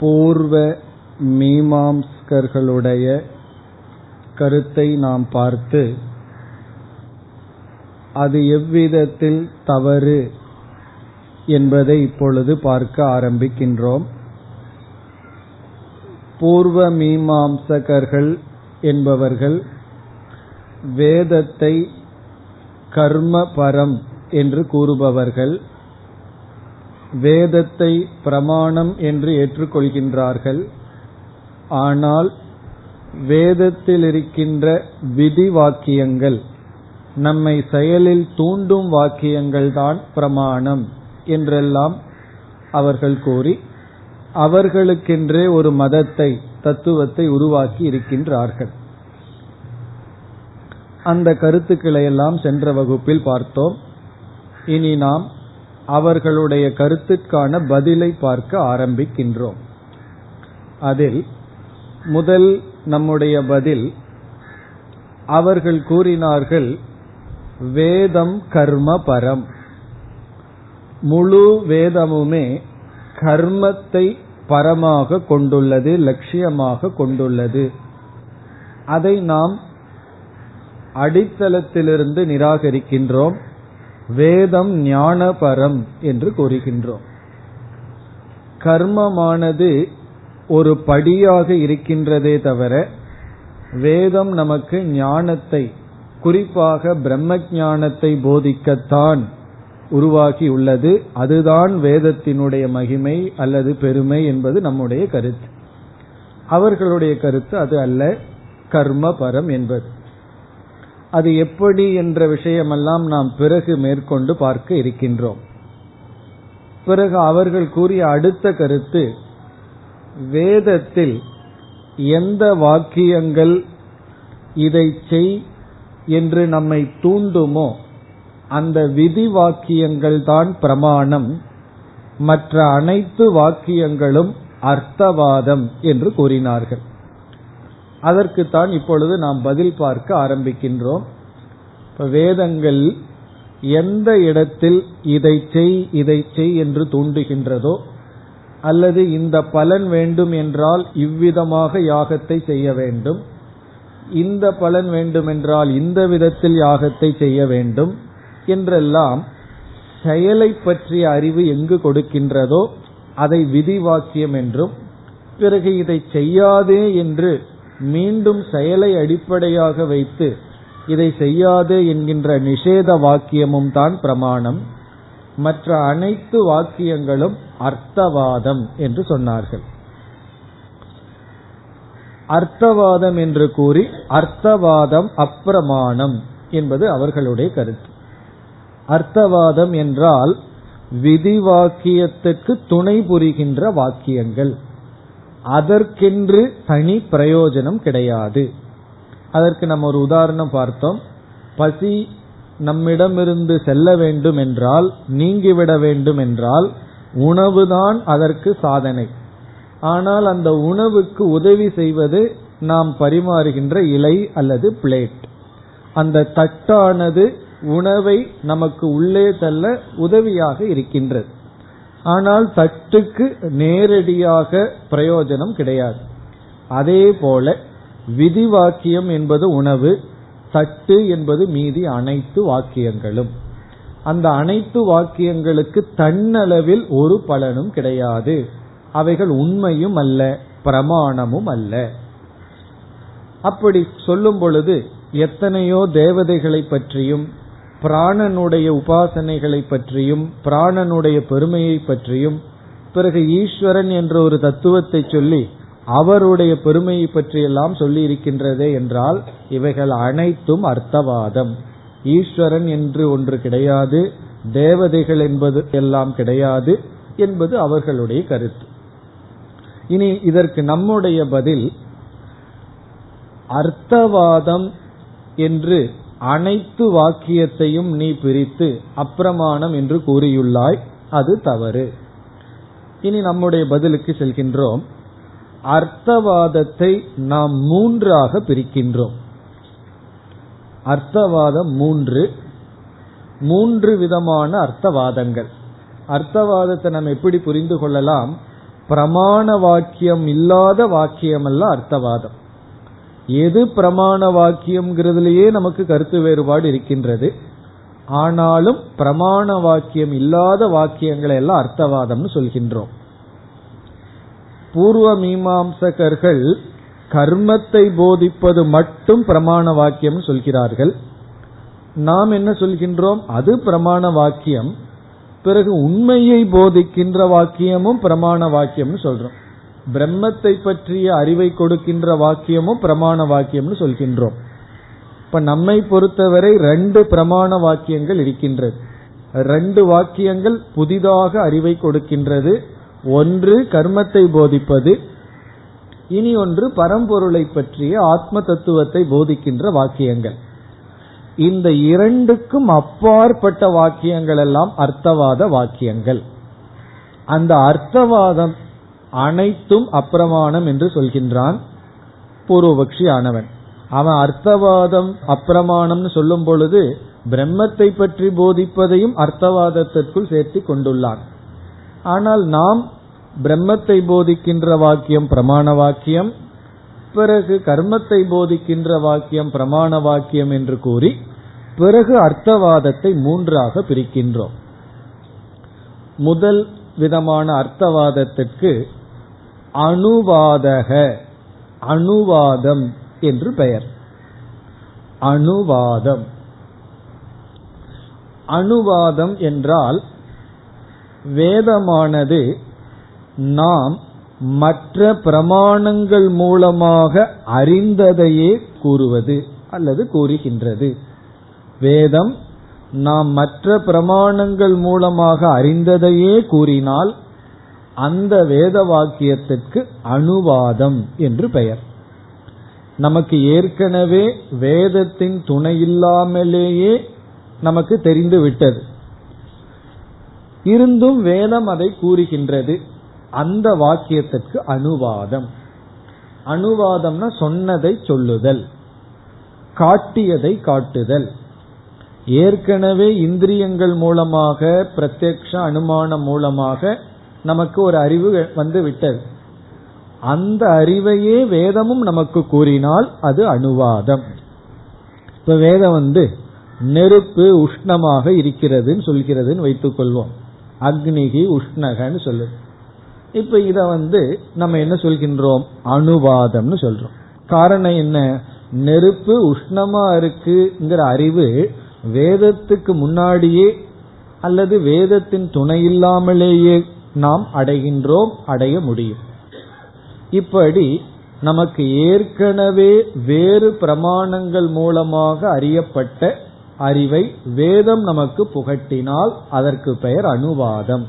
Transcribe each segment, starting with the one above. பூர்வ மீமாம்சகர்களுடைய கருத்தை நாம் பார்த்து அது எவ்விதத்தில் தவறு என்பதை இப்பொழுது பார்க்க ஆரம்பிக்கின்றோம். பூர்வ மீமாம்சகர்கள் என்பவர்கள் வேதத்தை கர்மபரம் என்று கூறுபவர்கள், வேதத்தை பிரமாணம் என்று ஏற்றுக்கொள்கின்றார்கள். ஆனால் வேதத்தில் இருக்கின்ற விதி வாக்கியங்கள், நம்மை செயலில் தூண்டும் வாக்கியங்கள் தான் பிரமாணம் என்றெல்லாம் அவர்கள் கூறி அவர்களுக்கென்றே ஒரு மதத்தை, தத்துவத்தை உருவாக்கி இருக்கின்றார்கள். அந்த கருத்துக்களை எல்லாம் சென்ற வகுப்பில் பார்த்தோம். இனி நாம் அவர்களுடைய கருத்துக்கான பதிலை பார்க்க ஆரம்பிக்கின்றோம். அதில் முதல் நம்முடைய பதில், அவர்கள் கூறினார்கள் வேதம் கர்ம பரம், முழு வேதமுமே கர்மத்தை பரமாக கொண்டுள்ளது, லட்சியமாக கொண்டுள்ளது. அதை நாம் அடித்தளத்திலிருந்து நிராகரிக்கின்றோம். வேதம் ஞானபரம் என்று கூறுகின்றோம். கர்மமானது ஒரு படியாக இருக்கின்றதே தவிர வேதம் நமக்கு ஞானத்தை, குறிப்பாக பிரம்ம ஞானத்தை போதிக்கத்தான் உருவாகியுள்ளது. அதுதான் வேதத்தினுடைய மகிமை அல்லது பெருமை என்பது நம்முடைய கருத்து. அவர்களுடைய கருத்து அது அல்ல, கர்மபரம் என்பது. அது எப்படி என்ற விஷயமெல்லாம் நாம் பிறகு மேற்கொண்டு பார்க்க இருக்கின்றோம். பிறகு அவர்கள் கூறிய அடுத்த கருத்து, வேதத்தில் எந்த வாக்கியங்கள் இதை செய் என்று நம்மை தூண்டுமோ அந்த விதி வாக்கியங்கள் தான் பிரமாணம், மற்ற அனைத்து வாக்கியங்களும் அர்த்தவாதம் என்று கூறினார்கள். அதற்குத்தான் இப்பொழுது நாம் பதில் பார்க்க ஆரம்பிக்கின்றோம். வேதங்கள் எந்த இடத்தில் இதை செய் என்று தூண்டுகின்றதோ, அல்லது இந்த பலன் வேண்டும் என்றால் இவ்விதமாக யாகத்தை செய்ய வேண்டும், இந்த பலன் வேண்டுமென்றால் இந்த விதத்தில் யாகத்தை செய்ய வேண்டும் என்றெல்லாம் செயலை பற்றிய அறிவு எங்கு கொடுக்கின்றதோ அதை விதி வாக்கியம் என்றும், பிறகு இதை செய்யாதே என்று மீண்டும் செயலை அடிப்படையாக வைத்து இதை செய்யாதே என்கின்ற நிஷேத வாக்கியமும் தான் பிரமாணம், மற்ற அனைத்து வாக்கியங்களும் அர்த்தவாதம் என்று சொன்னார்கள். அர்த்தவாதம் என்று கூறி அர்த்தவாதம் அப்பிரமாணம் என்பது அவர்களுடைய கருத்து. அர்த்தவாதம் என்றால் விதி வாக்கியத்துக்கு துணை புரிகின்ற வாக்கியங்கள், அதற்கென்று தனி பிரயோஜனம் கிடையாது. அதற்கு நம்ம ஒரு உதாரணம் பார்த்தோம். பசி நம்மிடமிருந்து செல்ல வேண்டும் என்றால், நீங்கிவிட வேண்டும் என்றால் உணவுதான் அதற்கு சாதனை. ஆனால் அந்த உணவுக்கு உதவி செய்வது நாம் பரிமாறுகின்ற இலை அல்லது பிளேட். அந்த தட்டானது உணவை நமக்கு உள்ளே தள்ள உதவியாக இருக்கின்றது. ஆனால் தட்டுக்கு நேரடியாக பிரயோஜனம் கிடையாது. அதே போல விதி வாக்கியம் என்பது உணவு, தட்டு என்பது மீதி அனைத்து வாக்கியங்களும். அந்த அனைத்து வாக்கியங்களுக்கு தன்னளவில் ஒரு பலனும் கிடையாது. அவைகள் உண்மையும் அல்ல, பிரமாணமும் அல்ல. அப்படி சொல்லும் பொழுது எத்தனையோ தேவதைகளை பற்றியும், பிராணனுடைய உபாசனைகளை பற்றியும், பிராணனுடைய பெருமையை பற்றியும், பிறகு ஈஸ்வரன் என்ற ஒரு தத்துவத்தை சொல்லி அவருடைய பெருமையை பற்றியெல்லாம் சொல்லி இருக்கின்றதே என்றால் இவைகள் அனைத்தும் அர்த்தவாதம். ஈஸ்வரன் என்று ஒன்று கிடையாது, தேவதைகள் என்பது எல்லாம் கிடையாது என்பது அவர்களுடைய கருத்து. இனி இதற்கு நம்முடைய பதில், அர்த்தவாதம் என்று அனைத்து வாக்கியத்தையும் நீ பிரித்து அப்பிரமாணம் என்று கூறியுள்ளாய், அது தவறு. இனி நம்முடைய பதிலுக்கு செல்கின்றோம். அர்த்தவாதத்தை நாம் மூன்றாக பிரிக்கின்றோம். அர்த்தவாதம் மூன்று விதமான அர்த்தவாதங்கள். அர்த்தவாதத்தை நாம் எப்படி புரிந்து கொள்ளலாம்? பிரமாண வாக்கியம் இல்லாத வாக்கியம் அல்ல அர்த்தவாதம். எது பிரமாண வாக்கியம்ங்கிறதுலயே நமக்கு கருத்து வேறுபாடு இருக்கின்றது. ஆனாலும் பிரமாண வாக்கியம் இல்லாத வாக்கியங்களை எல்லாம் அர்த்தவாதம்னு சொல்கின்றோம். பூர்வ மீமாம்சகர்கள் கர்மத்தை போதிப்பது மட்டும் பிரமாண வாக்கியம் சொல்கிறார்கள். நாம் என்ன சொல்கின்றோம்? அது பிரமாண வாக்கியம். பிறகு உண்மையை போதிக்கின்ற வாக்கியமும் பிரமாண வாக்கியம்னு சொல்றோம். பிரம்மத்தை பற்றிய அறிவை கொடுக்கின்ற வாக்கியமும் பிரமாண வாக்கியம்னு சொல்கின்றோம். இப்ப நம்மை பொறுத்தவரை ரெண்டு பிரமாண வாக்கியங்கள் இருக்கின்றது. ரெண்டு வாக்கியங்கள் புதிதாக அறிவை கொடுக்கின்றது. ஒன்று கர்மத்தை போதிப்பது, இனி ஒன்று பரம்பொருளை பற்றிய ஆத்ம தத்துவத்தை போதிக்கின்ற வாக்கியங்கள். இந்த இரண்டுக்கும் அப்பாற்பட்ட வாக்கியங்கள் எல்லாம் அர்த்தவாத வாக்கியங்கள். அந்த அர்த்தவாதம் அனைத்தும் அப்பிரமாணம் என்று சொல்கின்றான் பூர்வபக்ஷி ஆனவன். அவன் அர்த்தவாதம் அப்பிரமாணம்னு சொல்லும் பொழுது பிரம்மத்தை பற்றி போதிப்பதையும் அர்த்தவாதத்திற்குள் சேர்த்து கொண்டுள்ளான். ஆனால் நாம் பிரம்மத்தை போதிக்கின்ற வாக்கியம் பிரமாண வாக்கியம், பிறகு கர்மத்தை போதிக்கின்ற வாக்கியம் பிரமாண வாக்கியம் என்று கூறி பிறகு அர்த்தவாதத்தை மூன்றாக பிரிக்கின்றோம். முதல் விதமான அர்த்தவாதத்திற்கு அணுவாதம் என்று பெயர். அணுவாதம் என்றால் வேதமானது நாம் மற்ற பிரமாணங்கள் மூலமாக அறிந்ததையே கூறுவது அல்லது கூறுகின்றது. வேதம் நாம் மற்ற பிரமாணங்கள் மூலமாக அறிந்ததையே கூறினால் அந்த வேத வாக்கியத்திற்கு அணுவாதம் என்று பெயர். நமக்கு ஏற்கனவே வேதத்தின் துணையில்லாமலேயே நமக்கு தெரிந்து விட்டது. இருந்தும் வேதம் அதை கூறுகின்றது. அந்த வாக்கியத்திற்கு அணுவாதம். அணுவாதம்னா சொன்னதை சொல்லுதல், காட்டியதை காட்டுதல். ஏற்கனவே இந்திரியங்கள் மூலமாக பிரத்யக்ஷ அனுமானம் மூலமாக நமக்கு ஒரு அறிவு வந்து விட்டது. அந்த அறிவையே வேதமும் நமக்கு கூறினால் அது அணுவாதம். இப்ப வேதம் நெருப்பு உஷ்ணமாக இருக்கிறதுன்னு சொல்கிறதுன்னு வைத்துக் கொள்வோம். அக்னிகி உஷ்ணகன்னு சொல்லு. இப்ப இத நம்ம என்ன சொல்கின்றோம்? அணுவாதம்னு சொல்றோம். காரணம் என்ன? நெருப்பு உஷ்ணமா இருக்குங்கிற அறிவு வேதத்துக்கு முன்னாடியே அல்லது வேதத்தின் துணை இல்லாமலேயே நாம் அடைகின்றோம், அடைய முடியும். இப்படி நமக்கு ஏற்கனவே வேறு பிரமாணங்கள் மூலமாக அறியப்பட்ட அறிவை வேதம் நமக்கு புகட்டினால் அதற்கு பெயர் அணுவாதம்.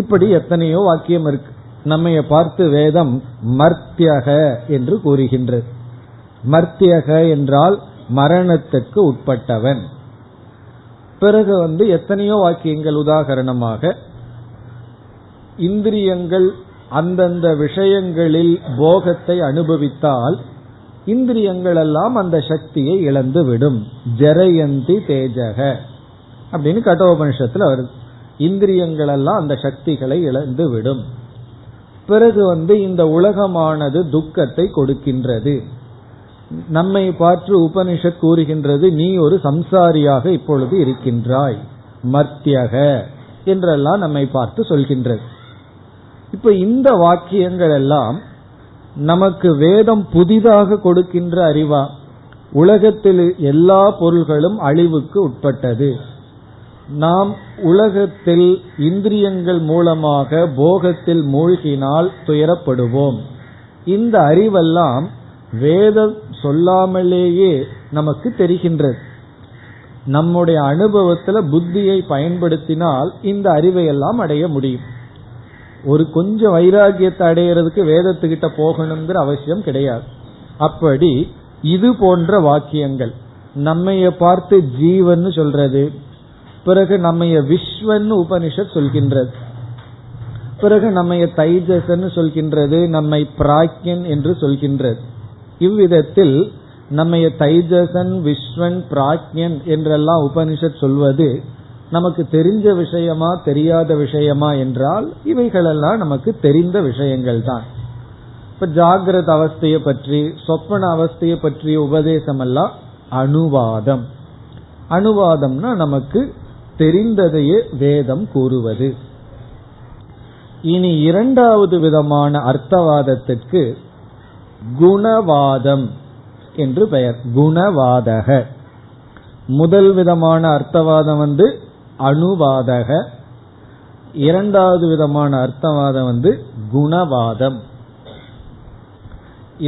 இப்படி எத்தனையோ வாக்கியம் இருக்கு. நம்மைய பார்த்து வேதம் மர்த்தியக என்று கூறுகின்றது. மர்த்தியக என்றால் மரணத்துக்கு உட்பட்டவன். பிறகு எத்தனையோ வாக்கியங்கள், உதாரணமாக இந்திரியங்கள் அந்தந்த விஷயங்களில் போகத்தை அனுபவித்தால் இந்திரியங்கள் எல்லாம் அந்த சக்தியை இழந்துவிடும். ஜரயந்தி தேஜக அப்படின்னு கடோபனிஷத்துல வருது. இந்திரியங்கள் எல்லாம் அந்த சக்திகளை இழந்துவிடும். பிறகு இந்த உலகமானது துக்கத்தை கொடுக்கின்றது. நம்மை பார்த்து உபனிஷத் கூறுகின்றது, நீ ஒரு சம்சாரியாக இப்பொழுது இருக்கின்றாய், மர்த்தியக என்றெல்லாம் நம்மை பார்த்து சொல்கின்றது. இப்ப இந்த வாக்கியங்கள் எல்லாம் நமக்கு வேதம் புதிதாக கொடுக்கின்ற அறிவா? உலகத்தில் எல்லா பொருள்களும் அழிவுக்கு உட்பட்டது. நாம் உலகத்தில் இந்திரியங்கள் மூலமாக போகத்தில் மூழ்கினால் துயரப்படுவோம். இந்த அறிவெல்லாம் வேதம் சொல்லாமலேயே நமக்கு தெரிகின்றது. நம்முடைய அனுபவத்துல புத்தியை பயன்படுத்தினால் இந்த அறிவை எல்லாம் அடைய முடியும். ஒரு கொஞ்சம் வைராகியத்தை அடையிறதுக்கு வேதத்துக்கிட்ட போகணுங்கிற அவசியம் கிடையாது. அப்படி இது போன்ற வாக்கியங்கள் நம்மைய பார்த்து ஜீவன் சொல்றது, பிறகு நம்மைய விஸ்வன் உபனிஷத் சொல்கின்றது, பிறகு நம்மைய தைஜசன்னு சொல்கின்றது, நம்மை பிராக்யன் என்று சொல்கின்றது. இவ்விதத்தில் நம்மைய தைஜசன், விஸ்வன், பிராக்யன் என்றெல்லாம் உபனிஷத் சொல்வது நமக்கு தெரிஞ்ச விஷயமா தெரியாத விஷயமா என்றால் இவைகளெல்லாம் நமக்கு தெரிந்த விஷயங்கள் தான். இப்ப ஜாகிரத அவஸ்தையை பற்றி சொப்பன அவஸ்தையை பற்றிய உபதேசம் எல்லாம் அனுவாதம். அனுவாதம்னா நமக்கு தெரிந்ததையே வேதம் கூறுவது. இனி இரண்டாவது விதமான அர்த்தவாதத்திற்கு குணவாதம் என்று பெயர். குணவாதக. முதல் விதமான அர்த்தவாதம் அனுவாதக, இரண்டாவது விதமான அர்த்தவாதம் குணவாதம்.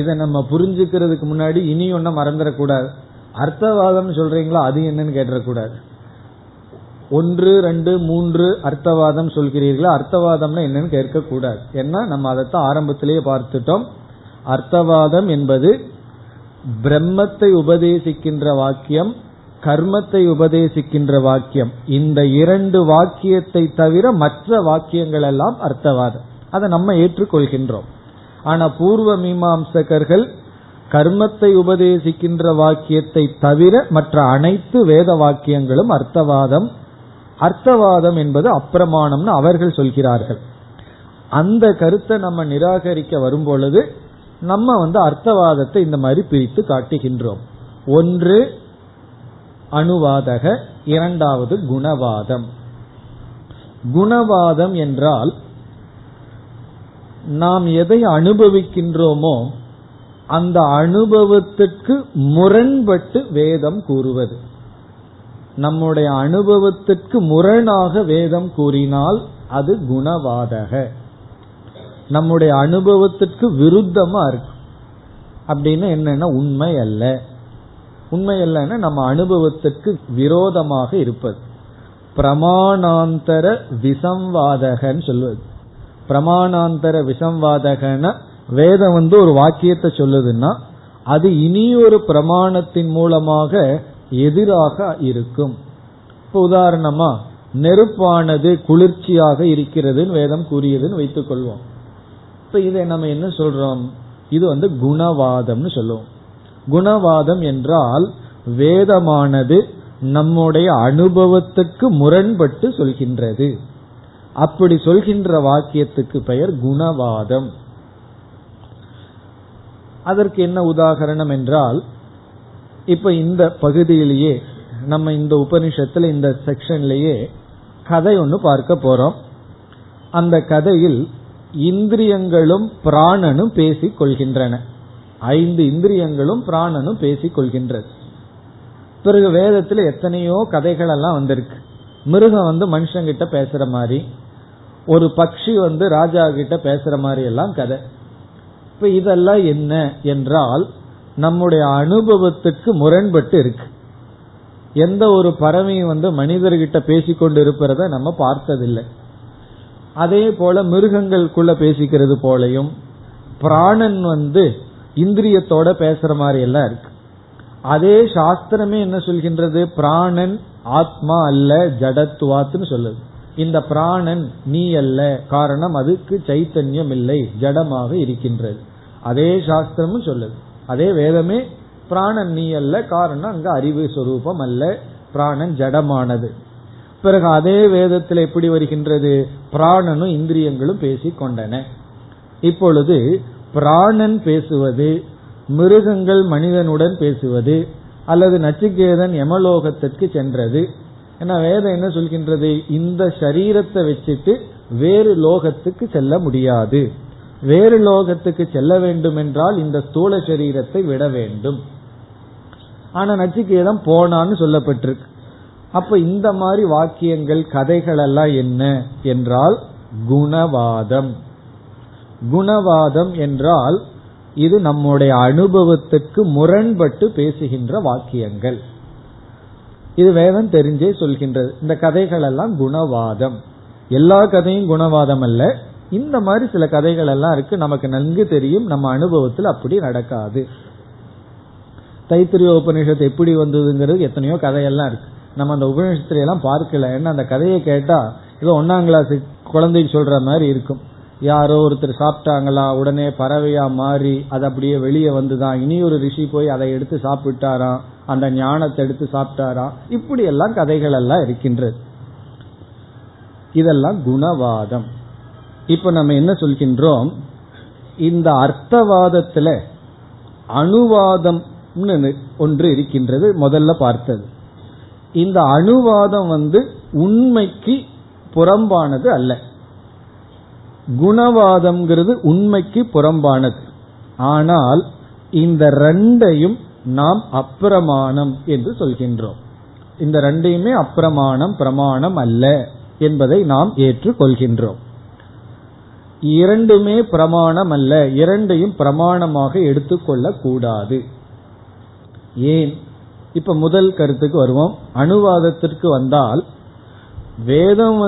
இதை நம்ம புரிஞ்சுக்கிறதுக்கு முன்னாடி இனி ஒன்னும் மறந்துடக்கூடாது. அர்த்தவாதம் சொல்றீங்களா அது என்னன்னு கேட்டக்கூடாது. 1, 2, 3 அர்த்தவாதம் சொல்கிறீர்களா அர்த்தவாதம்னா என்னன்னு கேட்கக்கூடாது. ஏன்னா நம்ம அதைத்தான் ஆரம்பத்திலேயே பார்த்துட்டோம். அர்த்தவாதம் என்பது பிரம்மத்தை உபதேசிக்கின்ற வாக்கியம், கர்மத்தை உபதேசிக்கின்ற வாக்கியம், இந்த இரண்டு வாக்கியத்தை தவிர மற்ற வாக்கியங்கள் எல்லாம் அர்த்தவாதம். அதை நம்ம ஏற்றுக்கொள்கின்றோம். ஆனா பூர்வ மீமாம்சகர்கள் கர்மத்தை உபதேசிக்கின்ற வாக்கியத்தை தவிர மற்ற அனைத்து வேத வாக்கியங்களும் அர்த்தவாதம். அர்த்தவாதம் என்பது அப்பிரமாணம்னு அவர்கள் சொல்கிறார்கள். அந்த கருத்தை நம்ம நிராகரிக்க வரும் பொழுது நம்ம அர்த்தவாதத்தை இந்த மாதிரி பிரித்து காட்டுகின்றோம். ஒன்று அனுவாதக, இரண்டாவது குணவாதம். குணவாதம் என்றால் நாம் எதை அனுபவிக்கின்றோமோ அந்த அனுபவத்திற்கு முரண்பட்டு வேதம் கூறுவது. நம்முடைய அனுபவத்திற்கு முரணாக வேதம் கூறினால் அது குணவாதக. நம்முடைய அனுபவத்திற்கு விருத்தமா இருக்கு அப்படின்னு என்னன்னா உண்மை அல்ல. உண்மை அல்லன்னா நம்ம அனுபவத்திற்கு விரோதமாக இருப்பது. பிரமாணாந்தர விசம்வாதகன்னு சொல்லுவது. பிரமாணாந்தர விசம்வாதகன்னா வேதம் ஒரு வாக்கியத்தை சொல்லுதுன்னா அது இனியொரு பிரமாணத்தின் மூலமாக எதிராக இருக்கும். இப்போ உதாரணமா நெருப்பானது குளிர்ச்சியாக இருக்கிறதுன்னு வேதம் கூறியதுன்னு வைத்துக் கொள்வோம். இப்ப இதை நம்ம என்ன சொல்றோம்? இது குணவாதம்னு சொல்லுவோம். குணவாதம் என்றால் வேதமானது நம்முடைய அனுபவத்துக்கு முரண்பட்டு சொல்கின்றது. அப்படி சொல்கின்ற வாக்கியத்துக்கு பெயர் குணவாதம். அதற்கு என்ன உதாரணம் என்றால், இப்ப இந்த பகுதியிலேயே நம்ம இந்த உபனிஷத்துல இந்த செக்ஷன்லயே கதை ஒன்று பார்க்க போறோம். அந்த கதையில் இந்திரியங்களும் பிராணனும் பேசிக் கொள்கின்றன. 5 இந்திரியங்களும் பிராணனும் பேசிக் கொள்கின்றது. பிறகு வேதத்துல எத்தனையோ கதைகள் எல்லாம் வந்திருக்கு. மிருகம் மனுஷங்கிட்ட பேசுற மாதிரி, ஒரு பக்ஷி ராஜா கிட்ட பேசுற மாதிரி எல்லாம் கதை. இப்ப இதெல்லாம் என்ன என்றால் நம்முடைய அனுபவத்துக்கு முரண்பட்டு இருக்கு. எந்த ஒரு பறவையும் மனிதர்கிட்ட பேசிக்கொண்டு இருப்பதை நம்ம பார்த்ததில்லை. அதே போல மிருகங்களுக்குள்ள பேசிக்கிறது போலையும் பிராணன் இந்திரியத்தோட பேசுற மாதிரி எல்லாம் இருக்கு. அதே சாஸ்திரமே என்ன சொல்கின்றது? பிராணன் ஆத்மா அல்ல, ஜடத்துவாத்துன்னு சொல்லுது. இந்த பிராணன் நீ அல்ல, காரணம் அதுக்கு சைத்தன்யம் இல்லை, ஜடமாக இருக்கின்றது. அதே சாஸ்திரமும் சொல்லுது. அதே வேதமே பிராணன் நீ அல்ல, காரணம் அங்க அறிவு சொரூபம் அல்ல, பிராணன் ஜடமானது. பிறகு அதே வேதத்தில் எப்படி வருகின்றது? பிராணனும் இந்திரியங்களும் பேசிக் கொண்டன. இப்பொழுது பிராணன் பேசுவது, மிருகங்கள் மனிதனுடன் பேசுவது, அல்லது நச்சிகேதன் யமலோகத்திற்கு சென்றது. ஏன்னா வேதம் என்ன சொல்கின்றது? இந்த சரீரத்தை வச்சுட்டு வேறு லோகத்துக்கு செல்ல முடியாது. வேறு லோகத்துக்கு செல்ல வேண்டும் என்றால் இந்த ஸ்தூல சரீரத்தை விட வேண்டும். ஆனா நச்சிகேதன் போனான்னு சொல்லப்பட்டிருக்கு. அப்ப இந்த மாதிரி வாக்கியங்கள் கதைகள் எல்லாம் என்ன என்றால் குணவாதம். குணவாதம் என்றால் இது நம்முடைய அனுபவத்துக்கு முரண்பட்டு பேசுகின்ற வாக்கியங்கள். இது வேதம் தெரிஞ்சே சொல்கின்றது. இந்த கதைகள் எல்லாம் குணவாதம். எல்லா கதையும் குணவாதம் அல்ல. இந்த மாதிரி சில கதைகள் எல்லாம் இருக்கு, நமக்கு நன்கு தெரியும், நம்ம அனுபவத்தில் அப்படி நடக்காது. தைத்திரிய உபநிஷத்து எப்படி வந்ததுங்கிறது எத்தனையோ கதையெல்லாம் இருக்கு. நம்ம அந்த உபநிஷத்துல எல்லாம் பார்க்கல. ஏன்னா அந்த கதையை கேட்டா ஏதோ 1ஆம் கிளாஸ் குழந்தைக்கு சொல்ற மாதிரி இருக்கும். யாரோ ஒருத்தர் சாப்பிட்டாங்களா, உடனே பறவையா மாறி அது அப்படியே வெளியே வந்துதான், இனி ஒரு ரிஷி போய் அதை எடுத்து சாப்பிட்டாராம், அந்த ஞானத்தை எடுத்து சாப்பிட்டாராம், இப்படி எல்லாம் கதைகள் எல்லாம் இருக்கின்றது. இதெல்லாம் குணவாதம். இப்ப நம்ம என்ன சொல்கின்றோம், இந்த அர்த்தவாதத்துல அணுவாதம் ஒன்று இருக்கின்றது, முதல்ல பார்த்தது. இந்த அணுவாதம் உண்மைக்கு புறம்பானது அல்ல, குணவாதம் உண்மைக்கு புறம்பானது. ஆனால் இந்த ரெண்டையும் நாம் அப்பிரமாணம் என்று சொல்கின்றோம். இந்த ரெண்டையுமே அப்பிரமாணம், பிரமாணம் அல்ல என்பதை நாம் ஏற்றுக்கொள்கின்றோம். இரண்டுமே பிரமாணம் அல்ல, இரண்டையும் பிரமாணமாக எடுத்துக்கொள்ள கூடாது. ஏன்? இப்ப முதல் கருத்துக்கு வருவோம். அணுவாதத்திற்கு வந்தால் வேதம்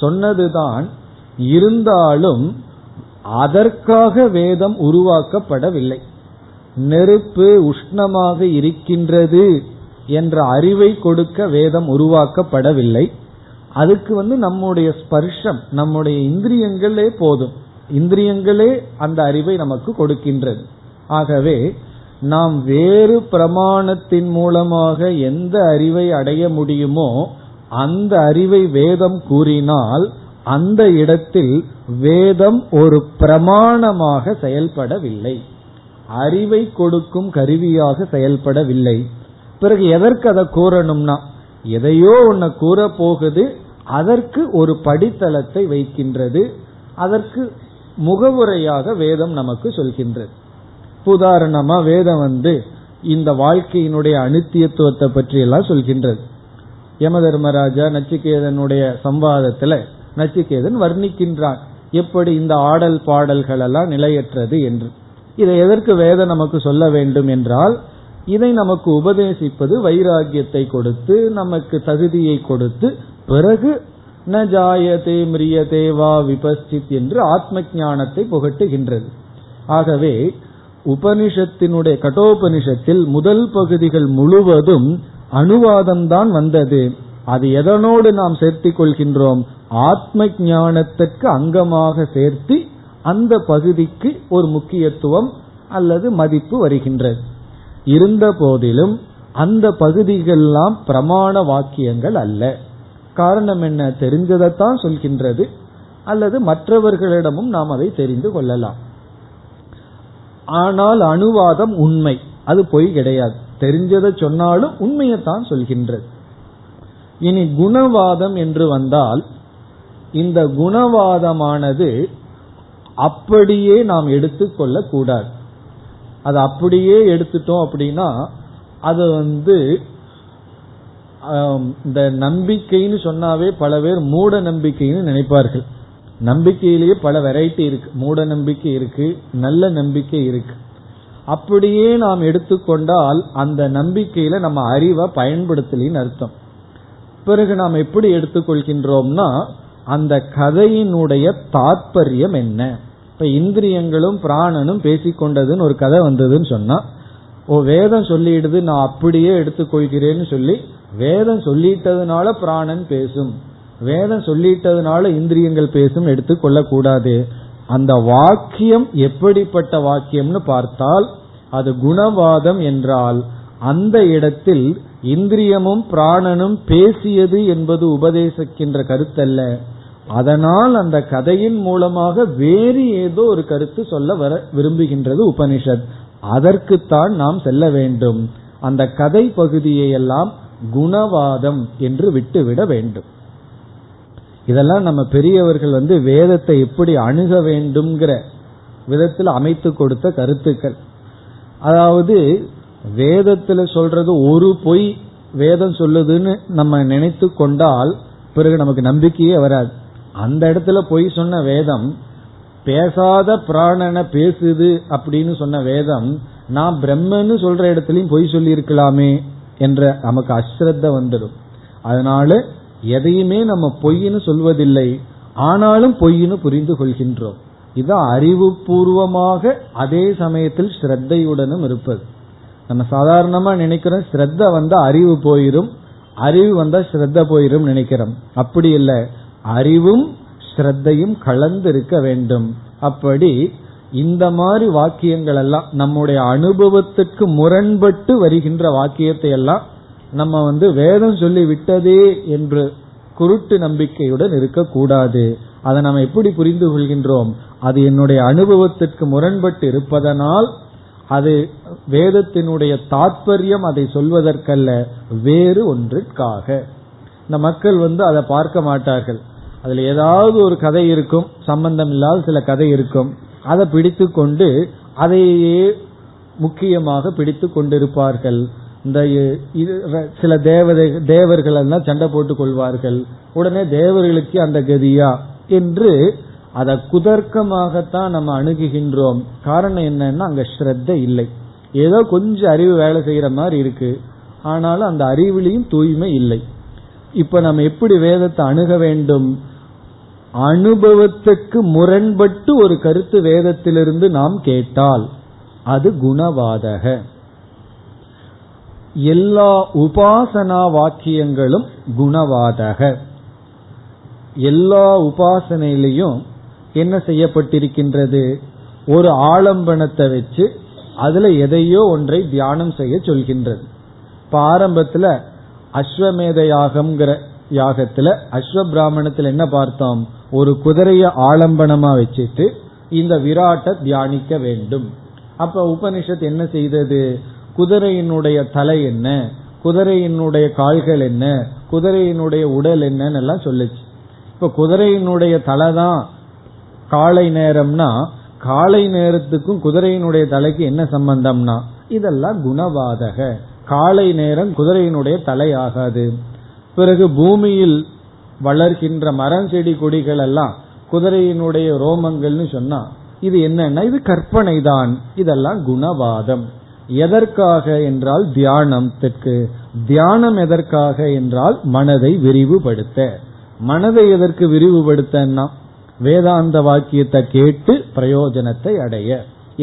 சொன்னதுதான், இருந்தாலும் அதற்காக வேதம் உருவாக்கப்படவில்லை. நெருப்பு உஷ்ணமாக இருக்கின்றது என்ற அறிவை கொடுக்க வேதம் உருவாக்கப்படவில்லை. அதுக்கு நம்முடைய ஸ்பர்ஷம், நம்முடைய இந்திரியங்களே போதும், இந்திரியங்களே அந்த அறிவை நமக்கு கொடுக்கின்றது. ஆகவே நாம் வேறு பிரமாணத்தின் மூலமாக எந்த அறிவை அடைய முடியுமோ அந்த அறிவை வேதம் கூறினால் அந்த இடத்தில் வேதம் ஒரு பிரமாணமாக செயல்படவில்லை, அறிவை கொடுக்கும் கருவியாக செயல்படவில்லை. பிறகு எதற்கு அதை கூறணும்னா, எதையோ ஒன்ன கூற போகுது, அதற்கு ஒரு படித்தளத்தை வைக்கின்றது, அதற்கு முகவுரையாக வேதம் நமக்கு சொல்கின்றது. உதாரணமா வேதம் இந்த வாழ்க்கையினுடைய அனித்தியத்துவத்தை பற்றி எல்லாம் சொல்கின்றது. யம தர்மராஜா நச்சிகேதனுடைய சம்வாதத்துல நச்சிகேதன் வர்ணிக்கின்றான் எப்படி இந்த ஆடல் பாடல்கள் எல்லாம் நிலையற்றது என்று. இதை எதற்கு வேதம் நமக்கு சொல்ல வேண்டும் என்றால், இதை நமக்கு உபதேசிப்பது வைராகியத்தை கொடுத்து, நமக்கு தகுதியை கொடுத்து, பிறகு ந ஜாயதே மிரியதே வா விபஸ்சித் என்று ஆத்ம ஞானத்தை புகட்டுகின்றது. ஆகவே உபனிஷத்தினுடைய கடோபனிஷத்தில் முதல் பகுதிகள் முழுவதும் அணுவாதம்தான் வந்தது. அது எதனோடு நாம் சேர்த்தி கொள்கின்றோம், ஆத்ம ஞானத்திற்கு அங்கமாக சேர்த்தி அந்த பகுதிக்கு ஒரு முக்கியத்துவம் அல்லது மதிப்பு வருகின்றது. இருந்த போதிலும் அந்த பகுதிகள்லாம் பிரமாண வாக்கியங்கள் அல்ல. காரணம் என்ன? தெரிஞ்சதைத்தான் சொல்கின்றது, அல்லது மற்றவர்களிடமும் நாம் அதை தெரிந்து கொள்ளலாம். ஆனால் அணுவாதம் உண்மை, அது பொய் கிடையாது. தெரிஞ்சதை சொன்னாலும் உண்மையைத்தான் சொல்கின்றது. இனி குணவாதம் என்று வந்தால், இந்த குணவாதமானது அப்படியே நாம் எடுத்துக்கொள்ள கூடாது. அது அப்படியே எடுத்துட்டோம் அப்படின்னா அது இந்த நம்பிக்கைன்னு சொன்னாவே பல பேர் மூட நம்பிக்கைன்னு நினைப்பார்கள். நம்பிக்கையிலேயே பல வெரைட்டி இருக்கு, மூட நம்பிக்கை இருக்கு, நல்ல நம்பிக்கை இருக்கு. அப்படியே நாம் எடுத்துக்கொண்டால் அந்த நம்பிக்கையில நம்ம அறிவை பயன்படுத்தலின்னு அர்த்தம். பிறகு நாம் எப்படி எடுத்துக்கொள்கின்றோம்னா, அந்த கதையினுடைய தாற்பயம் என்ன. இப்ப இந்திரியங்களும் பிராணனும் பேசிக்கொண்டதுன்னு ஒரு கதை வந்ததுன்னு சொன்னா, ஓ வேதம் சொல்லிடுது நான் அப்படியே எடுத்துக்கொள்கிறேன்னு சொல்லி, வேதம் சொல்லிட்டதுனால பிராணன் பேசும், வேதம் சொல்லிட்டதுனால இந்திரியங்கள் பேசும் எடுத்துக்கொள்ள கூடாது. அந்த வாக்கியம் எப்படிப்பட்ட வாக்கியம்னு பார்த்தால் அது குணவாதம் என்றால், அந்த இடத்தில் இந்திரியமும் பிராணனும் பேசியது என்பது உபதேசிக்கின்ற கருத்தல்ல. அதனால் அந்த கதையின் மூலமாக வேறு ஏதோ ஒரு கருத்து சொல்ல வர விரும்புகின்றது உபனிஷத். அதற்குத்தான் நாம் செல்ல வேண்டும். அந்த கதை பகுதியை எல்லாம் குணவாதம் என்று விட்டுவிட வேண்டும். இதெல்லாம் நம்ம பெரியவர்கள் வேதத்தை எப்படி அணுக வேண்டும்ங்கிற விதத்தில் அமைத்து கொடுத்த கருத்துக்கள். அதாவது வேதத்துல சொல்றது ஒரு பொய் வேதம் சொல்லுதுன்னு நம்ம நினைத்து கொண்டால் பிறகு நமக்கு நம்பிக்கையே வராது. அந்த இடத்துல போய் சொன்ன வேதம், பேசாத பிராணனை பேசுது அப்படின்னு சொன்ன வேதம், நான் பிரம்மன்னு சொல்ற இடத்துலயும் பொய் சொல்லி இருக்கலாமே என்ற நமக்கு அஸ்ரத்த வந்துடும். அதனால எதையுமே நம்ம பொய்ன்னு சொல்வதில்லை, ஆனாலும் பொய்ன்னு புரிந்து கொள்கின்றோம். இது அறிவுபூர்வமாக அதே சமயத்தில் ஸ்ரத்தையுடனும் இருப்பது. நம்ம சாதாரணமா நினைக்கிறோம் ஸ்ரத்த வந்தா அறிவு போயிரும், அறிவு வந்தா ஸ்ரத்த போயிரும் நினைக்கிறோம். அப்படி இல்லை, அறிவும் ஸ்ரத்தையும் கலந்திருக்க வேண்டும். அப்படி இந்த மாதிரி வாக்கியங்கள் எல்லாம் நம்முடைய அனுபவத்துக்கு முரண்பட்டு வருகின்ற வாக்கியத்தை எல்லாம் நம்ம வேதம் சொல்லி விட்டதே என்று குருட்டு நம்பிக்கையுடன் இருக்கக்கூடாது. அதை நாம் எப்படி புரிந்து கொள்கின்றோம்? அது என்னுடைய அனுபவத்திற்கு முரண்பட்டு இருப்பதனால் அது வேதத்தினுடைய தாற்பயம் அதை சொல்வதற்கல்ல, வேறு ஒன்றிற்காக. இந்த மக்கள் அதை பார்க்க மாட்டார்கள். அதுல ஏதாவது ஒரு கதை இருக்கும், சம்பந்தம் இல்லாத சில கதை இருக்கும், அதை பிடித்து கொண்டு அதையே முக்கியமாக பிடித்து கொண்டிருப்பார்கள். இந்த சில தேவர்கள் எல்லாம் சண்டை போட்டுக் கொள்வார்கள், உடனே தேவர்களுக்கு அந்த கதியா என்று அதை குதர்க்கமாகத்தான் நம்ம அணுகுகின்றோம். காரணம் என்னன்னா அங்க ஸ்ரத்த இல்லை, ஏதோ கொஞ்சம் அறிவு வேலை செய்யற மாதிரி இருக்கு, ஆனாலும் அந்த அறிவிலையும் தூய்மை இல்லை. இப்ப நம்ம எப்படி வேதத்தை அணுக வேண்டும்? அனுபவத்துக்கு முரண்பட்டு ஒரு கருத்து வேதத்திலிருந்து நாம் கேட்டால் அது குணவாதக. எல்லா உபாசனா வாக்கியங்களும் குணவாதக. எல்லா உபாசனையிலையும் என்ன செய்யப்பட்டிருக்கின்றது? ஒரு ஆலம்பனத்தை வச்சு அதுல எதையோ ஒன்றை தியானம் செய்ய சொல்கின்றது. ஆரம்பத்துல அஸ்வமேத யாகம்ங்கிற யாகத்துல அஸ்வ பிராமணத்துல என்ன பார்த்தோம்? ஒரு குதிரைய ஆலம்பனமா வச்சுட்டு இந்த விராட்ட தியானிக்க வேண்டும். அப்ப உபனிஷத் என்ன செய்தது? குதிரையினுடைய தலை என்ன, குதிரையினுடைய கால்கள் என்ன, குதிரையினுடைய உடல் என்னன்னு எல்லாம் சொல்லுச்சு. இப்ப குதிரையினுடைய தலைதான் காலை நேரம்னா காலை நேரத்துக்கும் குதிரையினுடைய தலைக்கு என்ன சம்பந்தம்னா இதெல்லாம் குணவாதக. காலை நேரம் குதிரையினுடைய தலை ஆகாது. பிறகு பூமியில் வளர்கின்ற மரம் செடி கொடிகள் எல்லாம் குதிரையினுடைய ரோமங்கள்னு சொன்னா இது என்னன்னா இது கற்பனை தான். இதெல்லாம் குணவாதம். எதற்காக என்றால் தியானத்திற்கு. தியானம் எதற்காக என்றால் மனதை விரிவுபடுத்த. மனதை எதற்கு விரிவுபடுத்தன்னா வேதாந்த வாக்கியத்தை கேட்டு பிரயோஜனத்தை அடைய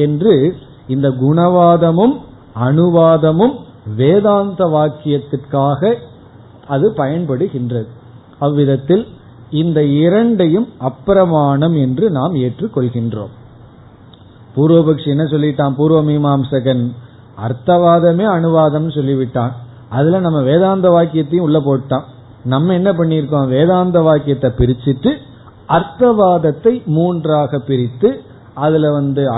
என்று இந்த குணவாதமும் அனுவாதமும் வேதாந்த வாக்கியத்திற்காக அது பயன்படுகின்றது. அவ்விதத்தில் இந்த இரண்டையும் அப்பிரமாணம் என்று நாம் ஏற்றுக்கொள்கின்றோம். பூர்வபக்ஷி என்ன சொல்லிட்டான்? பூர்வ மீமாம்சகன் அர்த்தவாதமே அனுவாதம் சொல்லிவிட்டான். அதுல நம்ம வேதாந்த வாக்கியத்தையும் உள்ள போட்டான். நம்ம என்ன பண்ணிருக்கோம்? வேதாந்த வாக்கியத்தை பிரிச்சுட்டு அர்த்தவாதத்தை மூன்றாக பிரித்து அதுல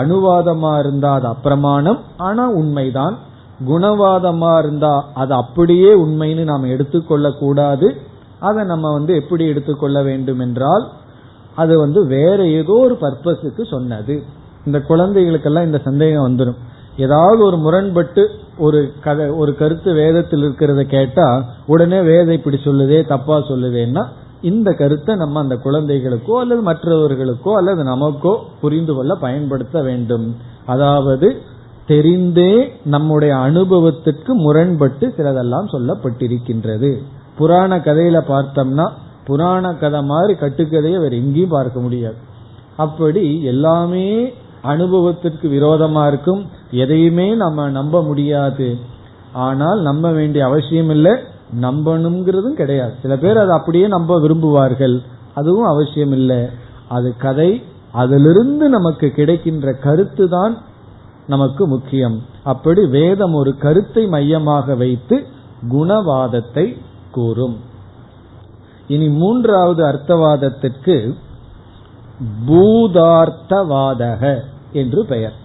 அனுவாதமா இருந்தா அது அப்பிரமாணம், ஆனா உண்மைதான். குணவாதமா இருந்தா அது அப்படியே உண்மைன்னு நாம் எடுத்துக்கொள்ள கூடாது. அதை நம்ம எப்படி எடுத்துக்கொள்ள வேண்டும் என்றால் அது வேற ஏதோ ஒரு பர்பஸுக்கு சொன்னது. இந்த குழந்தைகளுக்கெல்லாம் இந்த சந்தேகம் வந்துடும். ஏதாவது ஒரு முரண்பட்டு ஒரு கருத்து வேதத்தில் இருக்கிறத கேட்டா உடனே வேதம் இப்படி சொல்லுதே, தப்பா சொல்லுதேன்னா இந்த கருத்தை நம்ம அந்த குழந்தைகளுக்கோ அல்லது மற்றவர்களுக்கோ அல்லது நமக்கோ புரிந்து கொள்ள பயன்படுத்த வேண்டும். அதாவது தெரிந்தே நம்முடைய அனுபவத்திற்கு முரண்பட்டு சிலதெல்லாம் சொல்லப்பட்டிருக்கின்றது. புராண கதையில பார்த்தோம்னா புராண கதை மாதிரி கட்டுக்கதையை வேற எங்கேயும் பார்க்க முடியாது. அப்படி எல்லாமே அனுபவத்திற்கு விரோதமா இருக்கும். எதையுமே நம்ம நம்ப முடியாது. ஆனால் நம்ப வேண்டிய அவசியம் இல்லை, நம்பணுங்கிறதும் கிடையாது. சில பேர் அதை அப்படியே நம்ப விரும்புவார்கள், அதுவும் அவசியம் இல்லை. அது கதை, அதிலிருந்து நமக்கு கிடைக்கின்ற கருத்து தான் நமக்கு முக்கியம். அப்படி வேதம் ஒரு கருத்தை மையமாக வைத்து குணவாதத்தை கூறும். இனி மூன்றாவது அர்த்தவாதத்திற்கு பூதார்த்தவாதக என்று பெயர்.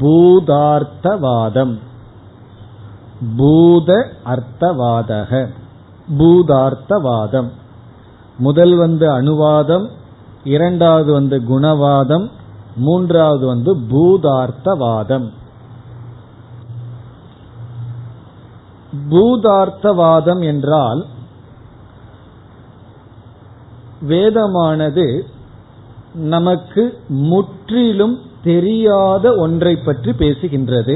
பூதார்த்தவாதம், பூத அர்த்தவாதக, பூதார்த்தவாதம். முதல் அனுவாதம், இரண்டாவது குணவாதம், மூன்றாவது பூதார்த்தவாதம். பூதார்த்தவாதம் என்றால் வேதமானது நமக்கு முற்றிலும் தெரியாத ஒன்றை பற்றி பேசுகின்றது.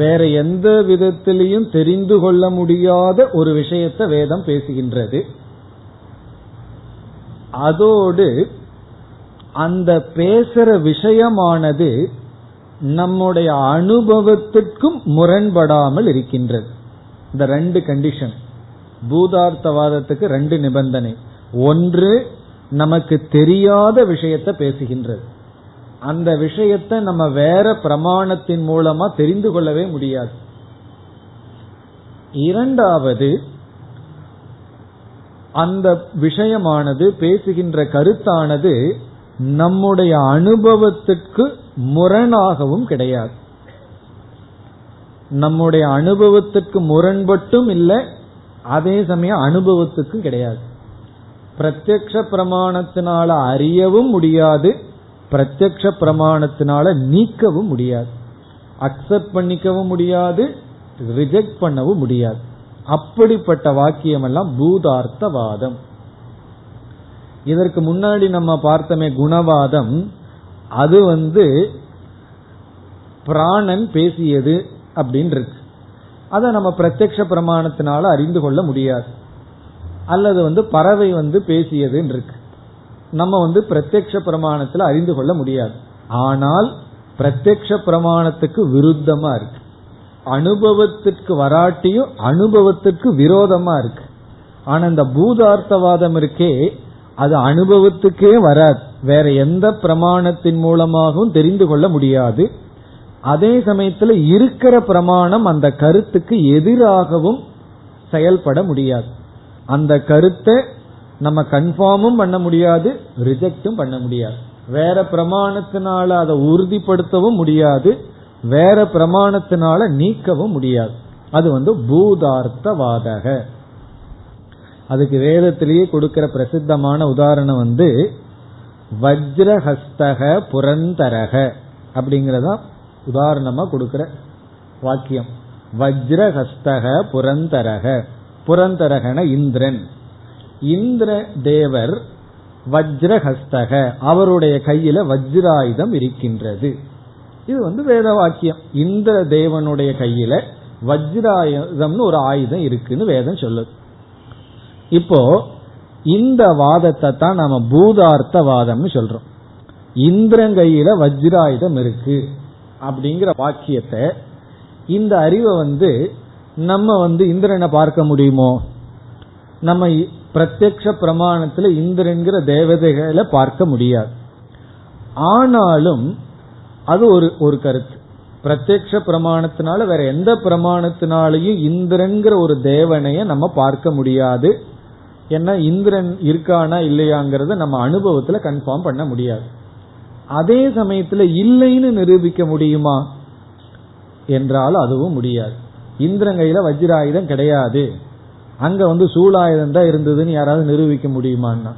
வேற எந்த விதத்திலையும் தெரிந்து கொள்ள முடியாத ஒரு விஷயத்தை வேதம் பேசுகின்றது. அதோடு அந்த பேசுற விஷயமானது நம்முடைய அனுபவத்திற்கும் முரண்படாமல் இருக்கின்றது. இந்த ரெண்டு கண்டிஷன். பூதார்த்தவாதத்துக்கு ரெண்டு நிபந்தனை. ஒன்று, நமக்கு தெரியாத விஷயத்தை பேசுகின்றது. அந்த விஷயத்தை நம்ம வேற பிரமாணத்தின் மூலமா தெரிந்து கொள்ளவே முடியாது. இரண்டாவது, அந்த விஷயமானது, பேசுகின்ற கருத்தானது நம்முடைய அனுபவத்திற்கு முரணாகவும் கிடையாது, நம்முடைய அனுபவத்திற்கு முரண்பட்டும் இல்லை, அதே சமயம் அனுபவத்துக்கு கிடையாது. பிரத்யக்ஷ பிரமாணத்தினால அறியவும் முடியாது, பிரத்யக்ஷ பிரமாணத்தினால நீக்கவும் முடியாது, அக்செப்ட் பண்ணிக்கவும் முடியாது, ரிஜெக்ட் பண்ணவும் முடியாது. அப்படிப்பட்ட வாக்கியம் எல்லாம் பூதார்த்தவாதம். இதற்கு முன்னாடி நம்ம பார்த்தமே குணவாதம், அது பிராணன் பேசியது அப்படின்னு இருக்கு, அதை நம்ம பிரத்யக்ஷ பிரமாணத்தினால அறிந்து கொள்ள முடியாது. அல்லது பறவை பேசியதுன்னு இருக்கு, நம்ம பிரத்யக்ஷ பிரமாணத்துல அறிந்து கொள்ள முடியாது. ஆனால் பிரத்யக்ஷ பிரமாணத்துக்கு விருத்தமா இருக்கு, அனுபவத்திற்கு வராட்டியும் அனுபவத்திற்கு விரோதமா இருக்கு. ஆனா இந்த பூதார்த்தவாதம் இருக்கே, அது அனுபவத்துக்கே வராது, வேற எந்த பிரமாணத்தின் மூலமாகவும் தெரிந்து கொள்ள முடியாது. அதே சமயத்துல இருக்கிற பிரமாணம் அந்த கருத்துக்கு எதிராகவும் செயல்பட முடியாது, அந்த கருத்தை நம்ம கன்ஃபார்மும் பண்ண முடியாது, ரிஜெக்டும் பண்ண முடியாது. வேற பிரமாணத்தினால அதை உறுதிப்படுத்தவும் முடியாது, வேற பிரமாணத்தினால நீக்கவும் முடியாது. அது பூதார்த்தவாதக. அதுக்கு வேதத்திலேயே கொடுக்கிற பிரசித்தமான உதாரணம் வஜ்ரஹஸ்தக புரந்தரக அப்படிங்கறதா உதாரணமா கொடுக்கிற வாக்கியம். வஜ்ரஹஸ்தக புரந்தரக, புரந்தரகன இந்திரன், இந்திர தேவர் வஜ்ரஹஸ்தக, அவருடைய கையில வஜ்ராயுதம் இருக்கின்றது. இது வேத வாக்கியம், இந்திர தேவனுடைய கையில வஜ்ராயுதம்னு ஒரு ஆயுதம் இருக்குன்னு வேதம் சொல்லுது. இப்போ இந்த வாதத்தை தான் நாம பூதார்த்தவாதம்னு சொல்றோம். இந்திரன் கையில வஜ்ராயுதம் இருக்கு அப்படிங்கிற வாக்கியத்தை, இந்த அறிவை நம்ம இந்திரனை பார்க்க முடியுமோ? நம்ம பிரத்யக்ஷ பிரமாணத்துல இந்திரன்கிற தேவதைகளை பார்க்க முடியாது. ஆனாலும் அது ஒரு கருத்து, பிரத்யக்ஷ பிரமாணத்தினால வேற எந்த பிரமாணத்தினாலையும் இந்திரன்கிற ஒரு தேவனைய நம்ம பார்க்க முடியாது. ஏன்னா இந்திரன் இருக்கானா இல்லையாங்கிறத நம்ம அனுபவத்துல கன்ஃபார்ம் பண்ண முடியாது. அதே சமயத்துல இல்லைன்னு நிரூபிக்க முடியுமா என்றால் அதுவும் முடியாது. இந்திரன் கையில வஜ்ராயுதம் கிடையாது, அங்க சூலாயுதம் தான் இருந்ததுன்னு யாராவது நிரூபிக்க முடியுமான்னா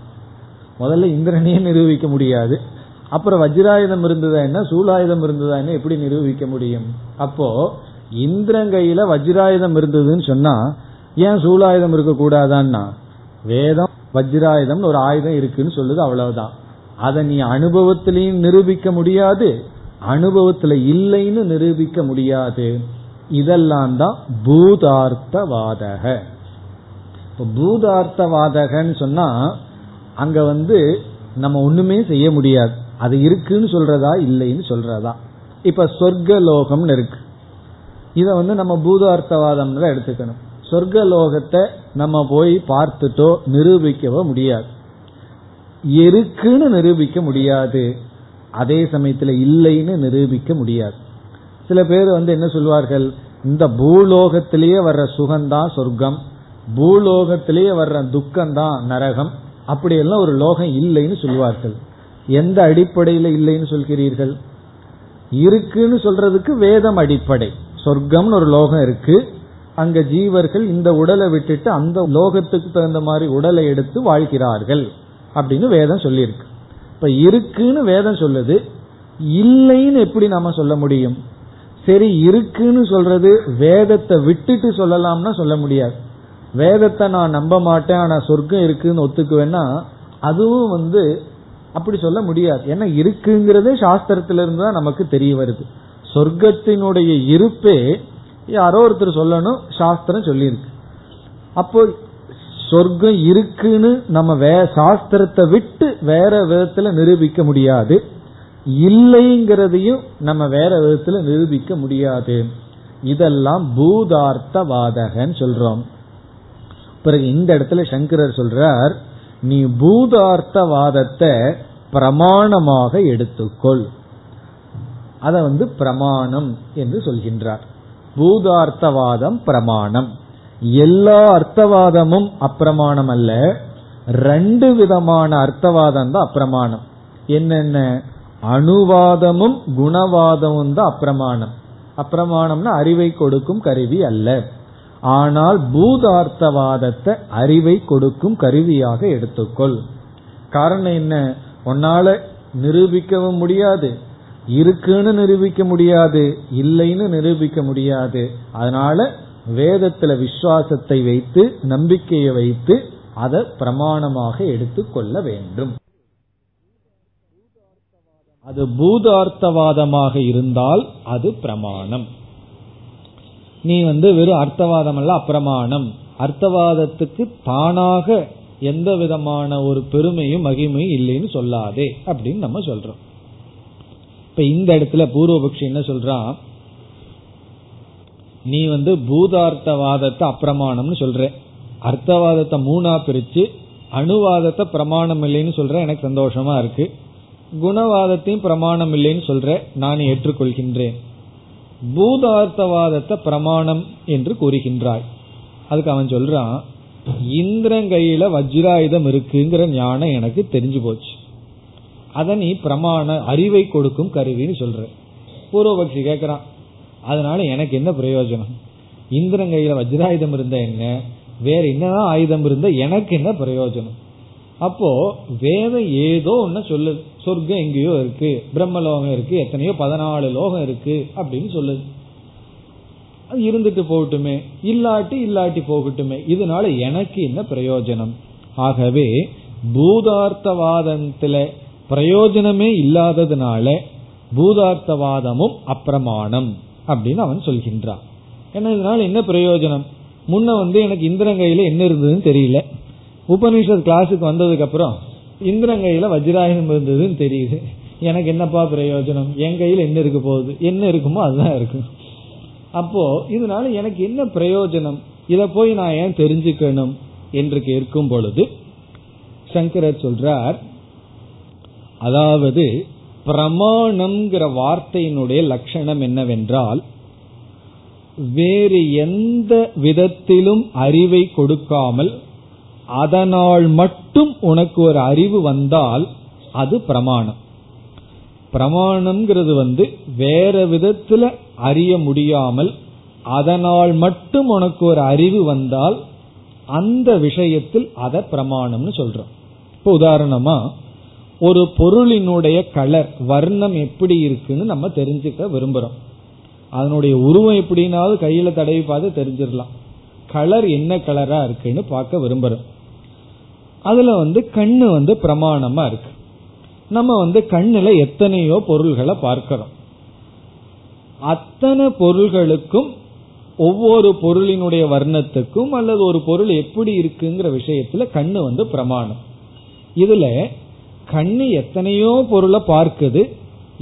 முதல்ல இந்திரனையே நிரூபிக்க முடியாது. அப்புறம் வஜ்ராயுதம் இருந்ததா என்ன, சூலாயுதம் இருந்ததா என்ன, எப்படி நிரூபிக்க முடியும்? அப்போ இந்திரன் கையில வஜ்ராயுதம் இருந்ததுன்னு சொன்னா ஏன் சூலாயுதம் இருக்க கூடாதான்னா, வேதம் வஜ்ராயுதம் ஒரு ஆயுதம் இருக்குன்னு சொல்லுது, அவ்வளவுதான். அதை நீ அனுபவத்திலையும் நிரூபிக்க முடியாது, அனுபவத்துல இல்லைன்னு நிரூபிக்க முடியாது. இதெல்லாம் தான் பூதார்த்தவாதக. பூதார்த்தவாதகன்னு சொன்னா அங்க நம்ம ஒண்ணுமே செய்ய முடியாது, அது இருக்குன்னு சொல்றதா இல்லைன்னு சொல்றதா. இப்ப சொர்க்கலோகம்னு இருக்கு, இத நம்ம பூதார்த்தவாதம்னு எடுத்துக்கணும். சொர்க்கலோகத்தை நம்ம போய் பார்த்துட்டோ நிரூபிக்கவோ முடியாது, இருக்குன்னு நிரூபிக்க முடியாது, அதே சமயத்துல இல்லைன்னு நிரூபிக்க முடியாது. சில பேர் என்ன சொல்வார்கள், இந்த பூலோகத்திலேயே வர்ற சுகம்தான் சொர்க்கம், பூலோகத்திலேயே வர்ற துக்கம்தான் நரகம், அப்படியெல்லாம் ஒரு லோகம் இல்லைன்னு சொல்வார்கள். எந்த அடிப்படையில இல்லைன்னு சொல்கிறீர்கள்? இருக்குன்னு சொல்றதுக்கு வேதம் அடிப்படை. சொர்க்கம்னு ஒரு லோகம் இருக்கு, அங்க ஜீவர்கள் இந்த உடலை விட்டுட்டு அந்த லோகத்துக்கு தகுந்த மாதிரி உடலை எடுத்து வாழ்கிறார்கள் அப்படின்னு வேதம் சொல்லியிருக்கு. இப்ப இருக்குன்னு வேதம் சொல்லுது, இல்லைன்னு எப்படி நாம சொல்ல முடியும்? சரி, இருக்குன்னு சொல்றது வேதத்தை விட்டுட்டு சொல்லலாம்னா சொல்ல முடியாது. வேதத்தை நான் நம்ப மாட்டேன் ஆனா சொர்க்கம் இருக்குன்னு ஒத்துக்குவேன்னா அதுவும் அப்படி சொல்ல முடியாது. ஏன்னா இருக்குங்கிறதே சாஸ்திரத்திலிருந்து தான் நமக்கு தெரிய வருது. சொர்க்கத்தினுடைய இருப்பே யாரோ ஒருத்தர் சொல்லணும், சாஸ்திரம் சொல்லியிருக்கு. அப்போ சொர்க்கம் இருக்குன்னு நம்ம சாஸ்திரத்தை விட்டு வேற விதத்துல நிரூபிக்க முடியாது, இல்லைங்கிறதையும் நம்ம வேற விதத்துல நிரூபிக்க முடியாது. இதெல்லாம் பூதார்த்தவாதகன்னு சொல்றோம். பிறகு இந்த இடத்துல சங்கரர் சொல்றார், நீ பூதார்த்தவாதத்தை பிரமாணமாக எடுத்துக்கொள், அத பிரமாணம் என்று சொல்கின்றார். பூதார்த்தவாதம் பிரமாணம். எல்லா அர்த்தவாதமும் அப்பிரமாணம் அல்ல, ரெண்டு விதமான அர்த்தவாதம் தான் அப்பிரமாணம். என்னென்ன? அணுவாதமும் குணவாதமும் தான் அப்பிரமாணம். அப்பிரமாணம்னா அறிவை கொடுக்கும் கருவி அல்ல. ஆனால் பூதார்த்தவாதத்தை அறிவை கொடுக்கும் கருவியாக எடுத்துக்கொள். காரணம் என்ன? உன்னால நிரூபிக்கவும் முடியாது, இருக்குன்னு நிரூபிக்க முடியாது, இல்லைன்னு நிரூபிக்க முடியாது. அதனால வேதத்துல விசுவாசத்தை வைத்து நம்பிக்கையை வைத்து அதை பிரமாணமாக எடுத்துக்கொள்ள வேண்டும். அது பூதார்த்தவாதமாக இருந்தால் அது பிரமாணம். நீ வெறும் அர்த்தவாதம் அல்ல அப்பிரமாணம். அர்த்தவாதத்துக்கு தானாக எந்த விதமான ஒரு பெருமையும் மகிமையும் இல்லைன்னு சொல்லாதே அப்படின்னு நம்ம சொல்றோம். இப்ப இந்த இடத்துல பூர்வபக்ஷி என்ன சொல்றான்? நீ பூதார்த்தவாதத்தை அப்பிரமாணம்னு சொல்ற, அர்த்தவாதத்தை மூணா பிரிச்சு அணுவாதத்தை பிரமாணம் இல்லைன்னு சொல்ற, எனக்கு சந்தோஷமா இருக்கு. குணவாதத்தையும் பிரமாணம் இல்லைன்னு சொல்ற, நான் ஏற்றுக்கொள்கின்றேன். பூதார்த்தவாதத்தை பிரமாணம் என்று கூறுகின்றாய். அதுக்கு அவன் சொல்றான், இந்திரங்கையில வஜ்ராயுதம் இருக்குங்கிற ஞானம் எனக்கு தெரிஞ்சு போச்சு, அத நீ பிரமாண அறிவை கொடுக்கும் கருவின்னு சொல்ற. பூர்வபக்ஷி கேட்கிறான், அதனால எனக்கு என்ன பிரயோஜனம்? இந்திரங்கையில வஜ்ராயுதம் இருந்தா என்ன, வேற என்னதான் ஆயுதம் இருந்தா எனக்கு என்ன பிரயோஜனம்? அப்போ வேதம் ஏதோ ஒன்னு சொல்லுது, சொர்க்கம் எங்கேயோ இருக்கு, பிரம்மலோகம் இருக்கு, எத்தனையோ 14 லோகம் இருக்கு அப்படின்னு சொல்லுது. இருந்துட்டு போகட்டுமே, இல்லாட்டி போகட்டுமே, இதனால எனக்கு என்ன பிரயோஜனம்? ஆகவே பூதார்த்தவாதத்துல பிரயோஜனமே இல்லாததுனால பூதார்த்தவாதமும் அப்பிரமாணம் அப்படின்னு அவன் சொல்கின்றான். ஏன்னா இதனால என்ன பிரயோஜனம்? முன்ன எனக்கு இந்திரங்கையில என்ன இருந்ததுன்னு தெரியல, உபநிஷத் கிளாஸுக்கு வந்ததுக்கு அப்புறம் இந்திரங்கையில வஜ்ராயுதம் இருந்ததுன்னு தெரியுது, எனக்கு என்னப்பா பிரயோஜனம்? என் கையில என்ன இருக்க போகுது, என்ன இருக்குமோ அதுதான் இருக்கும். அப்போ இதனால எனக்கு என்ன பிரயோஜனம்? இதை போய் நான் ஏன் தெரிஞ்சுக்கணும் என்று கேட்கும் பொழுது சங்கரர் சொல்றார், அதாவது பிரமாணம்ங்கிற வார்த்தையினுடைய லட்சணம் என்னவென்றால், வேறு எந்த விதத்திலும் அறிவை கொடுக்காமல் அதனால் மட்டும் உனக்கு ஒரு அறிவு வந்தால் அது பிரமாணம். பிரமாணம்ங்கிறது வேற விதத்துல அறிய முடியாமல் அதனால் மட்டும் உனக்கு ஒரு அறிவு வந்தால் அந்த விஷயத்தில் அத பிரமாணம்னு சொல்றோம். இப்போ உதாரணமா ஒரு பொருளினுடைய கலர் வர்ணம் எப்படி இருக்குன்னு நம்ம தெரிஞ்சுக்க விரும்புறோம். அதனுடைய உருவம் எப்படின்னாலும் கையில தடவி பார்த்து தெரிஞ்சிடலாம். கலர் என்ன கலரா இருக்குன்னு பார்க்க விரும்புறோம். அதுல கண்ணு பிரமாணமா இருக்கு. நம்ம கண்ணுல எத்தனையோ பொருள்களை பார்க்கிறோம். அத்தனை பொருள்களுக்கும் ஒவ்வொரு பொருளினுடைய வர்ணத்துக்கும் அல்லது ஒரு பொருள் எப்படி இருக்குங்கிற விஷயத்துல கண்ணு பிரமாணம். இதுல கண்ணு எத்தனையோ பொருளை பார்க்குது,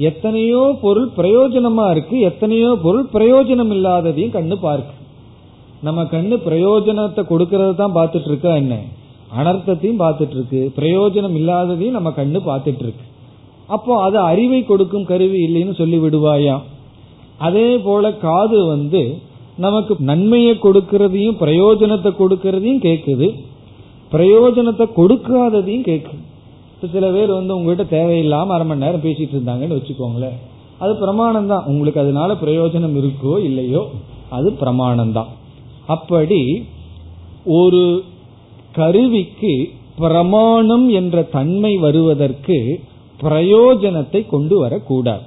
எத்தனையோ பொருள் பிரயோஜனமா இருக்கு, எத்தனையோ பொருள் பிரயோஜனம் இல்லாததையும் கண்ணு பார்க்கு. நம்ம கண்ணு பிரயோஜனத்தை கொடுக்கறது தான் பார்த்துட்டு இருக்கா என்ன? அனர்த்தத்தையும் பார்த்துட்டு இருக்கு, பிரயோஜனம் இல்லாததையும் நம்ம கண்ணு பார்த்துட்டு இருக்கு. அப்போ அது அறிவை கொடுக்கும் கருவி இல்லைன்னு சொல்லி விடுவாயா? அதே போல காது நமக்கு நன்மையை கொடுக்கறதையும் பிரயோஜனத்தை கொடுக்கறதையும் கேக்குது, பிரயோஜனத்தை கொடுக்காததையும் கேக்குது. இப்ப சில பேர் உங்ககிட்ட தேவையில்லாம 1/2 மணி நேரம் பேசிட்டு இருந்தாங்கன்னு வச்சுக்கோங்களேன், அது பிரமாணம் தான். உங்களுக்கு அதனால பிரயோஜனம் இருக்கோ இல்லையோ அது பிரமாணம் தான். அப்படி ஒரு கருவிக்கு பிரமாணம் என்ற தன்மை வருவதற்கு பிரயோஜனத்தை கொண்டு வரக்கூடாது.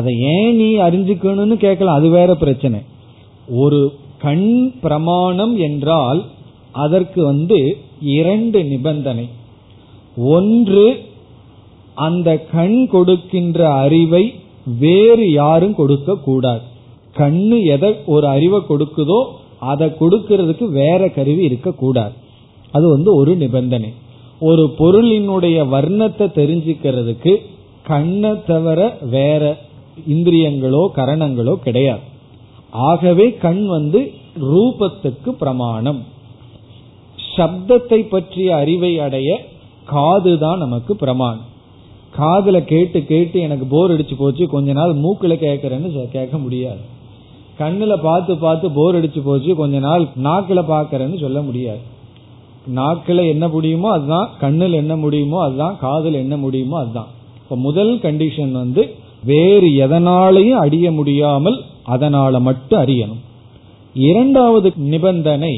அதை ஏன் நீ அறிஞ்சுக்கணும்னு கேட்கலாம், அது வேற பிரச்சனை. ஒரு கண் பிரமாணம் என்றால் அதற்கு 2 நிபந்தனை. ஒன்று, அந்த கண் கொடுக்கின்ற அறிவை வேறு யாரும் கொடுக்க கூடாது. கண்ணு எதை ஒரு அறிவை கொடுக்குதோ அதை கொடுக்கிறதுக்கு வேற கருவி இருக்கக்கூடாது. அது ஒரு நிபந்தனை. ஒரு பொருளினுடைய வர்ணத்தை தெரிஞ்சுக்கிறதுக்கு கண்ணை தவிர வேற இந்திரியங்களோ கரணங்களோ கிடையாது. ஆகவே கண் ரூபத்துக்கு பிரமாணம். சப்தத்தை பற்றிய அறிவை அடைய காதுதான் நமக்கு பிரமாணம். காதுல கேட்டு கேட்டு எனக்கு போர் அடிச்சு போச்சு, கொஞ்ச நாள் மூக்குல கேட்கறேன்னு கேட்க முடியாது. கண்ணுல பார்த்து பார்த்து போர் அடிச்சு போச்சு, கொஞ்ச நாள் நாக்குல பாக்கிறேன்னு சொல்ல முடியாது. நாக்குல என்ன முடியுமோ அதுதான், கண்ணுல என்ன முடியுமோ அதுதான், காதுல என்ன முடியுமோ அதுதான். இப்ப முதல் கண்டிஷன் வந்து வேறு எதனாலையும் அறிய முடியாமல் அதனால மட்டும் அறியணும். இரண்டாவது நிபந்தனை,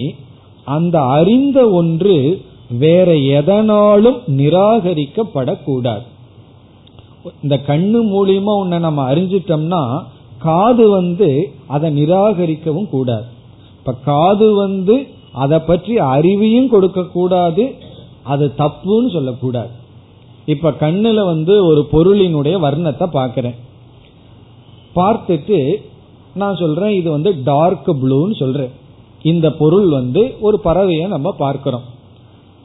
அந்த அறிந்த ஒன்று வேற எதனாலும் நிராகரிக்கப்படக்கூடாது. இந்த கண்ணு மூலியமா உன்னை நம்ம அறிஞ்சிட்டோம்னா காது வந்து அதை நிராகரிக்கவும் கூடாது. இப்ப காது வந்து அதை பற்றி அறிவையும் கொடுக்க கூடாது, அது தப்புன்னு சொல்லக்கூடாது. இப்ப கண்ணுல வந்து ஒரு பொருளினுடைய வர்ணத்தை பாக்கிறேன், பார்த்துட்டு நான் சொல்றேன் இது வந்து டார்க் ப்ளூன்னு சொல்றேன். இந்த பொருள் வந்து ஒரு பறவையை நம்ம பார்க்கிறோம்,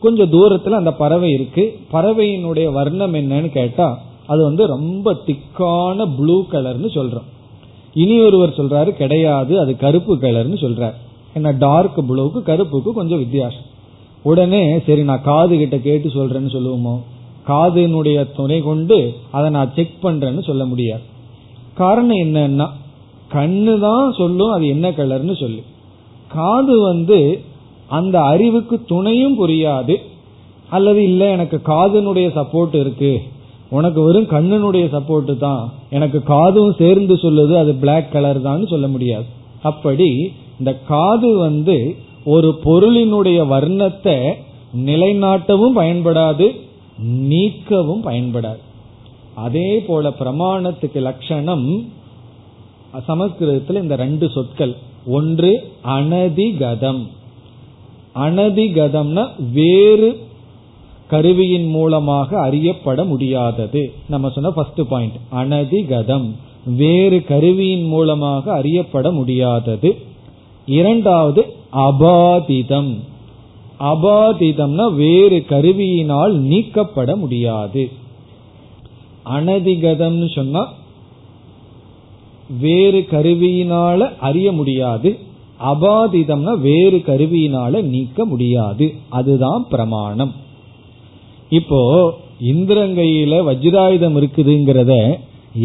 கொஞ்சம் தூரத்துல அந்த பறவை இருக்கு, பறவையினுடைய வர்ணம் என்னன்னு கேட்டா அது வந்து ரொம்ப திக்கான ப்ளூ கலர்னு சொல்றோம். இனி ஒருவர் சொல்றாரு கிடையாது அது கருப்பு கலர்னு சொல்றாரு, ஏன்னா டார்க் ப்ளூக்கு கருப்புக்கு கொஞ்சம் வித்தியாசம். உடனே சரி நான் காது கிட்ட கேட்டு சொல்றேன்னு சொல்லுவோமோ? காதுனுடைய துணை கொண்டு அதை நான் செக் பண்றேன்னு சொல்ல முடியாது. காரணம் என்னன்னா கண்ணு தான் சொல்லும் அது என்ன கலர்னு சொல்லு, காது வந்து அந்த அறிவுக்கு துணையும் புரியாது. அல்லது இல்லை எனக்கு காதுனுடைய சப்போர்ட் இருக்கு, உனக்கு வெறும் கண்ணுனுடைய சப்போர்ட் தான், எனக்கு காதும் சேர்ந்து சொல்லுது அது பிளாக் கலர் தான் சொல்ல முடியாது. அப்படி இந்த காது வந்து ஒரு பொருளினுடைய வர்ணத்தை நிலைநாட்டவும் பயன்படாது, நீக்கவும் பயன்படாது. அதே போல பிரமாணத்துக்கு லட்சணம் சமஸ்கிருதத்தில் இந்த ரெண்டு சொற்கள், ஒன்று அனதிகதம். அனதிகதம்னா வேறு கருவியின் மூலமாக அறியப்பட முடியாதது. நம்ம சொன்ன ஃபர்ஸ்ட் பாயிண்ட் அனதிகதம், வேறு கருவியின் மூலமாக அறியப்பட முடியாதது. இரண்டாவது அபாதிதம். அபாதிதம்னா வேறு கருவியினால் நீக்கப்பட முடியாது. அனதிகதம்னு சொன்னா வேறு கருவியினால அறிய முடியாது, அபாதிதம்னா வேறு கருவியினால நீக்க முடியாது, அதுதான் பிரமாணம். இப்போ இந்திரங்கையில வஜ்ராயுதம் இருக்குதுங்கிறத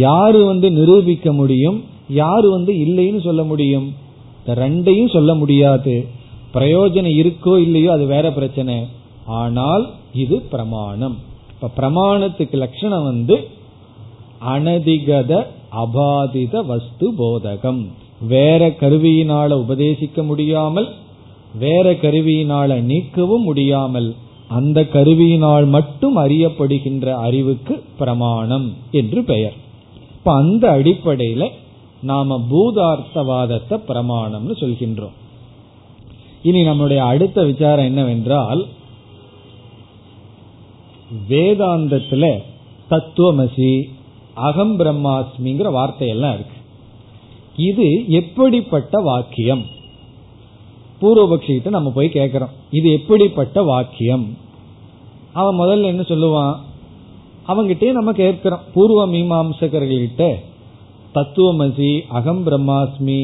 யாரு வந்து நிரூபிக்க முடியும், யாரு வந்து இல்லைன்னு சொல்ல முடியும்? ரெண்டையும் சொல்ல முடியாது. பிரயோஜனம் இருக்கோ இல்லையோ அது வேற பிரச்சனை, ஆனால் இது பிரமாணம். இப்ப பிரமாணத்துக்கு லட்சணம் வந்து அனதிகத அபாதித வஸ்து போதகம், வேற கருவியினால உபதேசிக்க முடியாமல், வேற கருவியினால நீக்கவும் முடியாமல், அந்த கருவியினால் மட்டும் அறியப்படுகின்ற அறிவுக்கு பிரமாணம் என்று பெயர். இப்ப அந்த அடிப்படையில நாம பூதார்த்தவாதத்தை பிரமாணம்னு சொல்கின்றோம். இனி நம்முடைய அடுத்த விசாரம் என்னவென்றால், வேதாந்தத்துல தத்துவமசி அகம் பிரம்மாஸ்மிங்கிற வார்த்தையெல்லாம் இருக்கு, இது எப்படிப்பட்ட வாக்கியம்? பூர்வபக்ஷிகிட்ட நம்ம போய் கேட்கிறோம் இது எப்படிப்பட்ட வாக்கியம். அவன் முதல்ல என்ன சொல்லுவான், அவங்கிட்டே நம்ம கேட்கிறோம், பூர்வ மீமாம்சகர்கள்கிட்ட தத்துவமசி அகம் பிரம்மாஸ்மி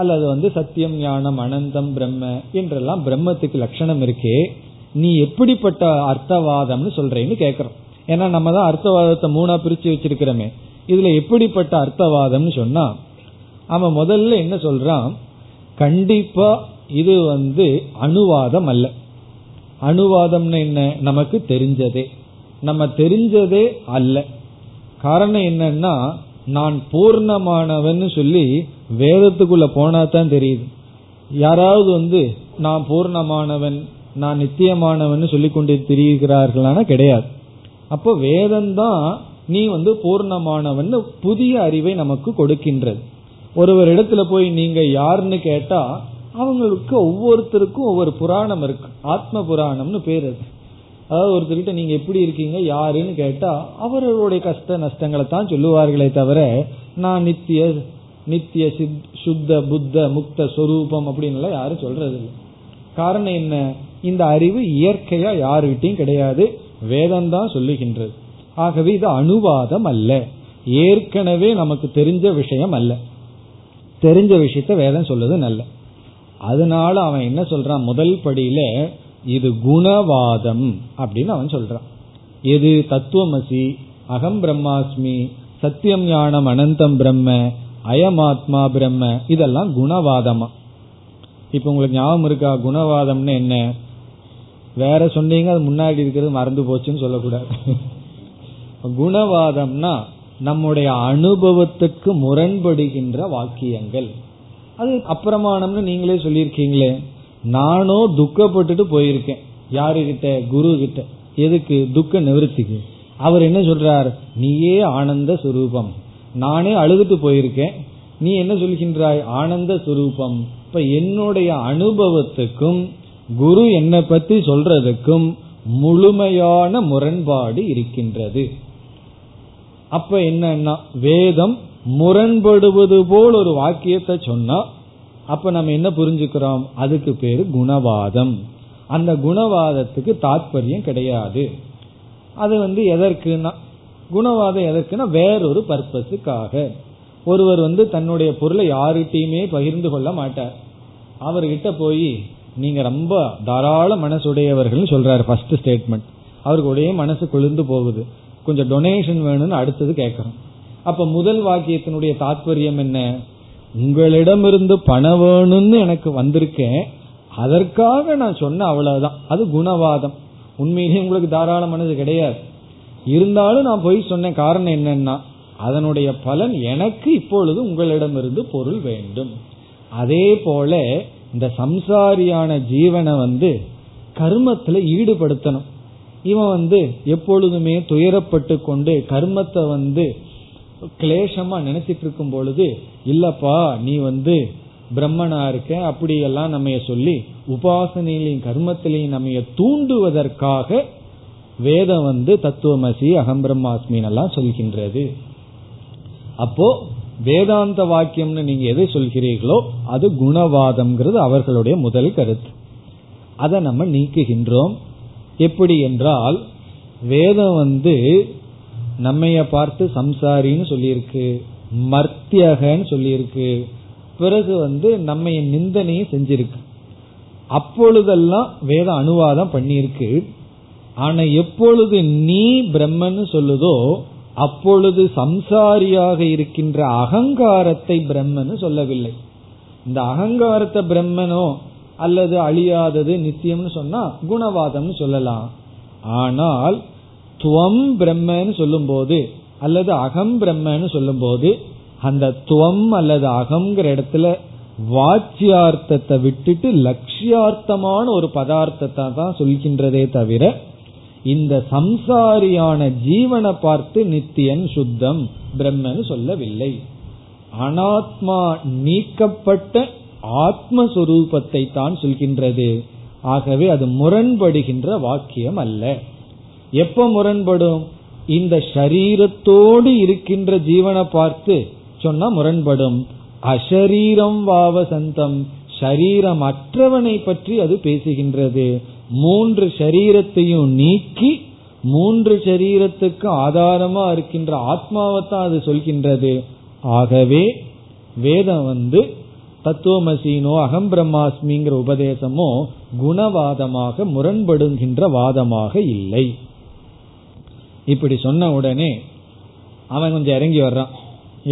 அல்லது வந்து சத்தியம் ஞானம் அனந்தம் பிரம்ம என்றெல்லாம் பிரம்மத்துக்கு லட்சணம் இருக்கே, நீ எப்படிப்பட்ட அர்த்தவாதம்னு சொல்றேன்னு கேட்கிறோம். ஏன்னா நம்ம தான் அர்த்தவாதத்தை மூணா பிரிச்சு வச்சிருக்கிறோமே, இதுல எப்படிப்பட்ட அர்த்தவாதம்னு சொன்னா அவன் முதல்ல என்ன சொல்றான், கண்டிப்பா இது வந்து அனுவாதம் அல்ல. அனுவாதம்னு என்ன, நமக்கு தெரிஞ்சதே, நம்ம தெரிஞ்சதே அல்ல. காரணம் என்னன்னா நான் பூர்ணமானவன்னு சொல்லி வேதத்துக்குள்ள போனா தான் தெரியுது. யாராவது வந்து நான் பூர்ணமானவன் நான் நித்தியமானவன் சொல்லி கொண்டு தெரிகிறார்களானா கிடையாது. அப்போ வேதம்தான் நீ வந்து பூர்ணமானவன் புதிய அறிவை நமக்கு கொடுக்கின்றது. ஒருவர் இடத்துல போய் நீங்க யாருன்னு கேட்டா அவங்களுக்கு ஒவ்வொருத்தருக்கும் ஒவ்வொரு புராணம் இருக்கு, ஆத்ம புராணம்னு பேரு. அதாவது ஒருத்தர்கிட்ட நீங்க எப்படி இருக்கீங்க யாருன்னு கேட்டா அவர்களுடைய கஷ்ட நஷ்டங்களை தான் சொல்லுவார்களே தவிர நான் நித்திய சுத்த புத்த முக்த சொரூபம் அப்படின்னு யாரும் சொல்றது இல்லை. காரணம் என்ன, இந்த அறிவு இயற்கையா யாருகிட்டையும் கிடையாது, வேதம்தான் சொல்லுகின்றது. ஆகவே இது அனுவாதம் அல்ல, ஏற்கனவே நமக்கு தெரிஞ்ச விஷயம் அல்ல, தெரிஞ்ச விஷயத்த வேதம் சொல்லுது நல்ல. அதனால அவன் என்ன சொல்றான், முதல் படியில இது குணவாதம் அப்படின்னு அவன் சொல்றான். எது தத்துவமசி அகம் பிரம்மாஸ்மி சத்தியம் ஞானம் அனந்தம் பிரம்ம அயமாத்மா பிரம்ம, இதெல்லாம் குணவாதமா. இப்ப உங்களுக்கு ஞாபகம் இருக்கா குணவாதம்னு என்ன? வேற சொன்னீங்க அது முன்னாடி இருக்கிறது மறந்து போச்சுன்னு சொல்லக்கூடாது. குணவாதம்னா நம்முடைய அனுபவத்துக்கு முரண்படுகின்ற வாக்கியங்கள். அது அப்பிரமாணம்னு நீங்களே சொல்லியிருக்கீங்களே. நானோ துக்கப்பட்டுட்டு போயிருக்கேன் யாருகிட்ட? குரு கிட்ட. எதுக்கு? துக்க நிவர்த்திக்கு. அவர் என்ன சொல்றார்? நீயே ஆனந்த சுரூபம். நானே அழுதுட்டு போயிருக்கேன், நீ என்ன சொல்கின்றாய்? ஆனந்த சுரூபம். இப்ப என்னுடைய அனுபவத்துக்கும் குரு என்னை பத்தி சொல்றதுக்கும் முழுமையான முரண்பாடு இருக்கின்றது. அப்ப என்னன்னா வேதம் முரண்படுவது போல் ஒரு வாக்கியத்தை சொன்னா அப்ப நம்ம என்ன புரிஞ்சுக்கிறோம்? அதுக்கு பேரு குணவாதம். அந்த குணவாதத்துக்கு தாற்பயம் கிடையாது. அது எதற்குனா, குணவாதம் எதற்குனா வேறொரு பர்பஸுக்காக. ஒருவர் தன்னுடைய பொருளை யாருகிட்டையுமே பகிர்ந்து கொள்ள மாட்டார். அவர்கிட்ட போய் நீங்க ரொம்ப தாராள மனசுடையவர்கள் சொல்றாரு ஃபர்ஸ்ட் ஸ்டேட்மெண்ட். அவருக்கு உடைய மனசு கொழுந்து போகுது, கொஞ்சம் டொனேஷன் வேணும்னு அடுத்தது கேட்கறோம். அப்ப முதல் வாக்கியத்தினுடைய தாத்பரியம் என்ன? உங்களிடமிருந்து பணம் வேணும்னு எனக்கு வந்திருக்கேன், அதற்காக நான் சொன்ன அவ்வளவுதான். அது குணவாதம். உண்மையிலேயே உங்களுக்கு தாராள மனது கிடையாது, இருந்தாலும் நான் போய் சொன்ன காரணம் என்னன்னா அதனுடைய பலன் எனக்கு இப்பொழுது உங்களிடமிருந்து பொருள் வேண்டும். அதே போல இந்த சம்சாரியான ஜீவனை கர்மத்துல ஈடுபடுத்தணும். இவன் எப்பொழுதுமே துயரப்பட்டு கொண்டு கர்மத்தை கிளேசமா நினைச்சிட்டு இருக்கும் பொழுது, இல்லப்பா நீ பிரம்மனா இருக்க அப்படியெல்லாம் நம்ம சொல்லி உபாசனையிலையும் கர்மத்திலையும் நம்ம தூண்டுவதற்காக வேதம் தத்துவமசி அகம் பிரம்மாஸ்மின் எல்லாம் சொல்கின்றது. அப்போ வேதாந்த வாக்கியம்னு நீங்க எதை சொல்கிறீர்களோ அது குணவாதம்ங்கிறது அவர்களுடைய முதல் கருத்து. அதை நம்ம நீக்குகின்றோம். எப்படி என்றால் வேதம் நம்மைய பார்த்து சம்சாரின்னு சொல்லியிருக்கு, மர்த்தியகன்னு சொல்லியிருக்கு, பிறகு நம்ம நிந்தனையும் செஞ்சிருக்கு. அப்பொழுதெல்லாம் வேதம் அனுவாதம் பண்ணியிருக்கு. ஆனா எப்பொழுது நீ பிரம்மன்னு சொல்லுதோ அப்பொழுது சம்சாரியாக இருக்கின்ற அகங்காரத்தை பிரம்மன்னு சொல்லவில்லை. இந்த அகங்காரத்தை பிரம்மனோ அல்லது அழியாதது நித்தியம்னு சொன்னா குணவாதம்னு சொல்லலாம். ஆனால் துவம் பிரம்மன்னு சொல்லும் போது அல்லது அகம் பிரம்மன்னு சொல்லும் போது அந்த துவம் அல்லது அகம்ங்கிற இடத்துல வாச்சியார்த்தத்தை விட்டுட்டு லட்சியார்த்தமான ஒரு பதார்த்தத்தை தான் சொல்கின்றதே தவிர இந்த சம்சாரியான ஜீவனை பார்த்து நித்தியன் சுத்தம் பிரம்மன்னு சொல்லவில்லை. அனாத்மா நீக்கப்பட்ட ஆத்மஸ்வரூபத்தை தான் சொல்கின்றது. ஆகவே அது முரண்படுகின்ற வாக்கியம் அல்ல. எப்ப முரண்படும்? இந்த ஷரீரத்தோடு இருக்கின்ற ஜீவனை பார்த்து சொன்னா முரண்படும். அஷரீரம் வாவசந்தம், ஷரீரம் அற்றவனை பற்றி அது பேசுகின்றது. மூன்று ஷரீரத்தையும் நீக்கி மூன்று ஷரீரத்துக்கு ஆதாரமா இருக்கின்ற ஆத்மாவைத்தான் அது சொல்கின்றது. ஆகவே வேதம் தத்துவமசீனோ அகம் பிரம்மாஸ்மிங்கிற உபதேசமோ குணவாதமாக முரண்படுகின்ற வாதமாக இல்லை. இப்படி சொன்ன உடனே அவன் கொஞ்சம் இறங்கி வர்றான்.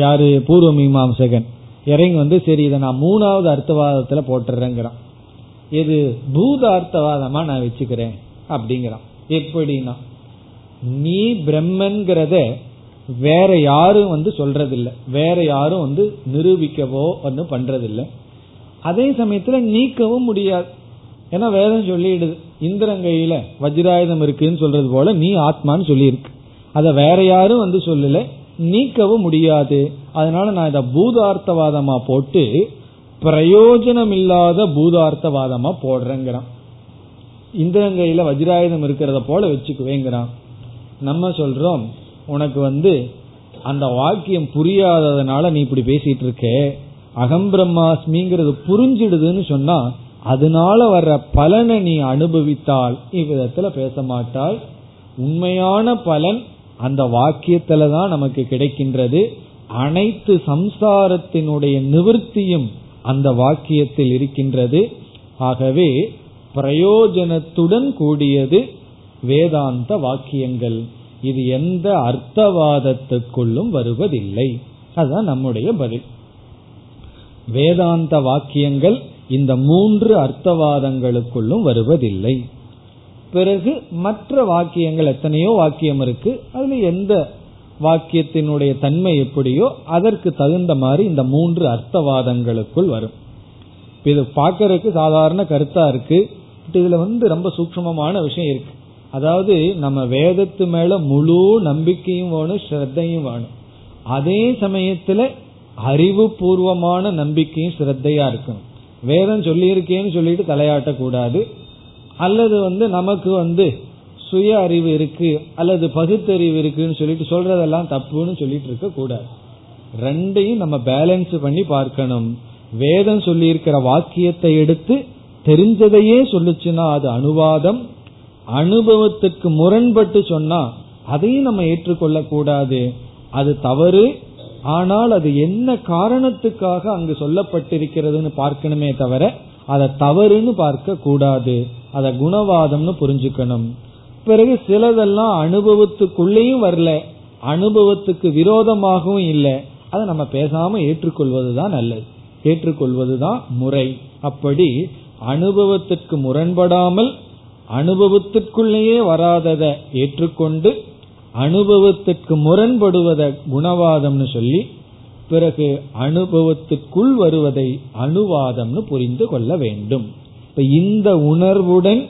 யாரு? பூர்வ மீமாம்சகன் இறங்கி சரி இதை நான் மூணாவது அர்த்தவாதத்துல போட்டுறேங்கிறான். இது பூதார்த்தவாதமா நான் வச்சுக்கிறேன் அப்படிங்கிறான். எப்படின்னா நீ பிரம்மன்கிறத வேற யாரும் சொல்றதில்லை, வேற யாரும் நிரூபிக்கவோ பண்றதில்லை. அதே சமயத்துல நீக்கவும் முடியாது. ஏன்னா வேதம் சொல்லிடுது, இந்திரங்கையில வஜ்ராயுதம் இருக்குன்னு சொல்றது போல நீ ஆத்மான்னு சொல்லியிருக்கு. அத வேற யாரும் சொல்லல, நீக்கவும் முடியாது. அதனால நான் இத பூதார்த்தவாதமா போட்டு பிரயோஜனம் இல்லாத பூதார்த்தவாதமா போடுறேங்கிறான். இந்திரங்கையில வஜ்ராயுதம் இருக்கிறத போல வச்சுக்குவேங்கிறான். நம்ம சொல்றோம் உனக்கு அந்த வாக்கியம் புரியாததுனால நீ இப்படி பேசிட்டு இருக்க. அகம் பிரம்மாஸ்மிங்கிறது புரிஞ்சிடுதுன்னு சொன்னா அதனால வர்ற பலனை நீ அனுபவித்தால் இவ்விதத்துல பேச மாட்டாள். உண்மையான பலன் அந்த வாக்கியத்துலதான் நமக்கு கிடைக்கின்றது. அனைத்து சம்சாரத்தினுடைய நிவர்த்தியும் அந்த வாக்கியத்தில் இருக்கின்றது. ஆகவே பிரயோஜனத்துடன் கூடியது வேதாந்த வாக்கியங்கள். இது எந்த அர்த்தவாதத்துக்குள்ளும் வருவதில்லை. அதுதான் நம்முடைய பதில். வேதாந்த வாக்கியங்கள் இந்த மூன்று அர்த்தவாதங்களுக்குள்ளும் வருவதில்லை. பிறகு மற்ற வாக்கியங்கள் எத்தனையோ வாக்கியம் இருக்கு, அதுல எந்த வாக்கியத்தினுடைய தன்மை எப்படியோ அதற்கு தகுந்த மாதிரி இந்த மூன்று அர்த்தவாதங்களுக்குள் வரும். இது பார்க்கறதுக்கு சாதாரண கருத்தா இருக்கு, இதுல ரொம்ப சூக்ஷ்மமான விஷயம் இருக்கு. அதாவது நம்ம வேதத்து மேல முழு நம்பிக்கையும் வேணும், ஸ்ரத்தையும் வேணும், அதே சமயத்துல அறிவு பூர்வமான நம்பிக்கையும் ஸ்ரத்தையா இருக்கணும். வேதம் சொல்லியிருக்கேன்னு சொல்லிட்டு தலையாட்டக்கூடாது, அல்லது நமக்கு சுய அறிவு இருக்கு அல்லது பகுத்தறிவு இருக்குன்னு சொல்லிட்டு சொல்றதெல்லாம் தப்புன்னு சொல்லிட்டு இருக்க கூடாது. ரெண்டையும் நம்ம பேலன்ஸ் பண்ணி பார்க்கணும். வேதம் சொல்லி இருக்கிற வாக்கியத்தை எடுத்து தெரிஞ்சதையே சொல்லுச்சுன்னா அது அனுவாதம், அனுபவத்துக்கு முரண்பட்டு சொன்னா அதையும் நம்ம ஏற்றுக்கொள்ள கூடாது, அது தவறு. ஆனால் அது என்ன காரணத்துக்காக அங்கு சொல்லப்பட்டிருக்கிறதுன்னு பார்க்கணுமே தவிர அதை தவறுன்னு பார்க்க கூடாது, அதை குணவாதம்னு புரிஞ்சுக்கணும். பிறகு சிலதெல்லாம் அனுபவத்துக்குள்ளேயும் வரல, அனுபவத்துக்கு விரோதமாகவும் இல்லை, அதை நம்ம பேசாம ஏற்றுக்கொள்வதுதான் நல்லது, ஏற்றுக்கொள்வதுதான் முறை. அப்படி அனுபவத்திற்கு முரண்படாமல் அனுபவத்திற்குள்ளேயே வராததை ஏற்றுக்கொண்டு அனுபவத்திற்கு முரண்படுவதை குணவாதம்னு சொல்லி, பிறகு அனுபவத்திற்குள் வருவதை அனுவாதம்னு புரிந்து கொள்ள வேண்டும். இப்ப இந்த உணர்வுடன்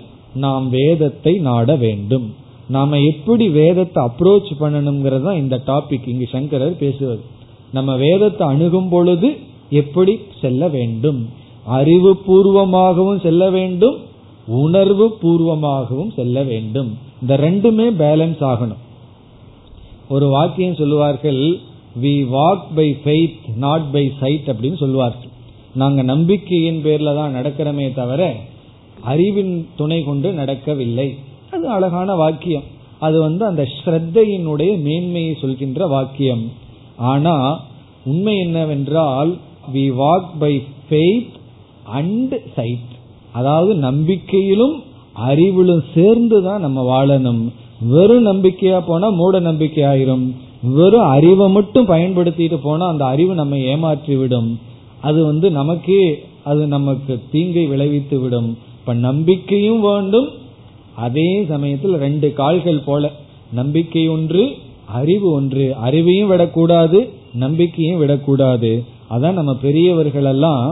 நாம் வேதத்தை நாட வேண்டும். நாம எப்படி வேதத்தை அப்ரோச் பண்ணணுங்கிறது தான் இந்த டாபிக். இங்கு சங்கரர் பேசுவது நம்ம வேதத்தை அணுகும் பொழுது எப்படி செல்ல வேண்டும், அறிவு பூர்வமாகவும் செல்ல வேண்டும், உணர்வு பூர்வமாகவும் செல்ல வேண்டும். இந்த ரெண்டுமே பேலன்ஸ் ஆகணும். ஒரு வாக்கியம் சொல்லுவார்கள், we walk by faith not by sight அப்படின்னு சொல்லுவார்கள். நாங்க நம்பிக்கையின் பேர்ல தான் நடக்கிறமே தவிர அறிவின் துணை கொண்டு நடக்கவில்லை. அது அழகான வாக்கியம், அது அந்த ஸ்ரத்தையினுடைய மேன்மையை சொல்கின்ற வாக்கியம். ஆனா உண்மை என்னவென்றால் we walk by faith and sight, அதாவது நம்பிக்கையிலும் அறிவிலும் சேர்ந்துதான் நம்ம வாழணும். வெறும் நம்பிக்கையா போனா மூட நம்பிக்கை ஆயிரும், வெறும் அறிவை மட்டும் பயன்படுத்திட்டு போனா அந்த அறிவு நம்ம ஏமாற்றி விடும், அது நமக்கே அது நமக்கு தீங்கை விளைவித்து விடும். இப்ப நம்பிக்கையும் வேண்டும், அதே சமயத்தில் ரெண்டு கால்கள் போல நம்பிக்கை ஒன்று அறிவு ஒன்று, அறிவையும் விடக்கூடாது நம்பிக்கையும் விடக்கூடாது. அதான் நம்ம பெரியவர்கள் எல்லாம்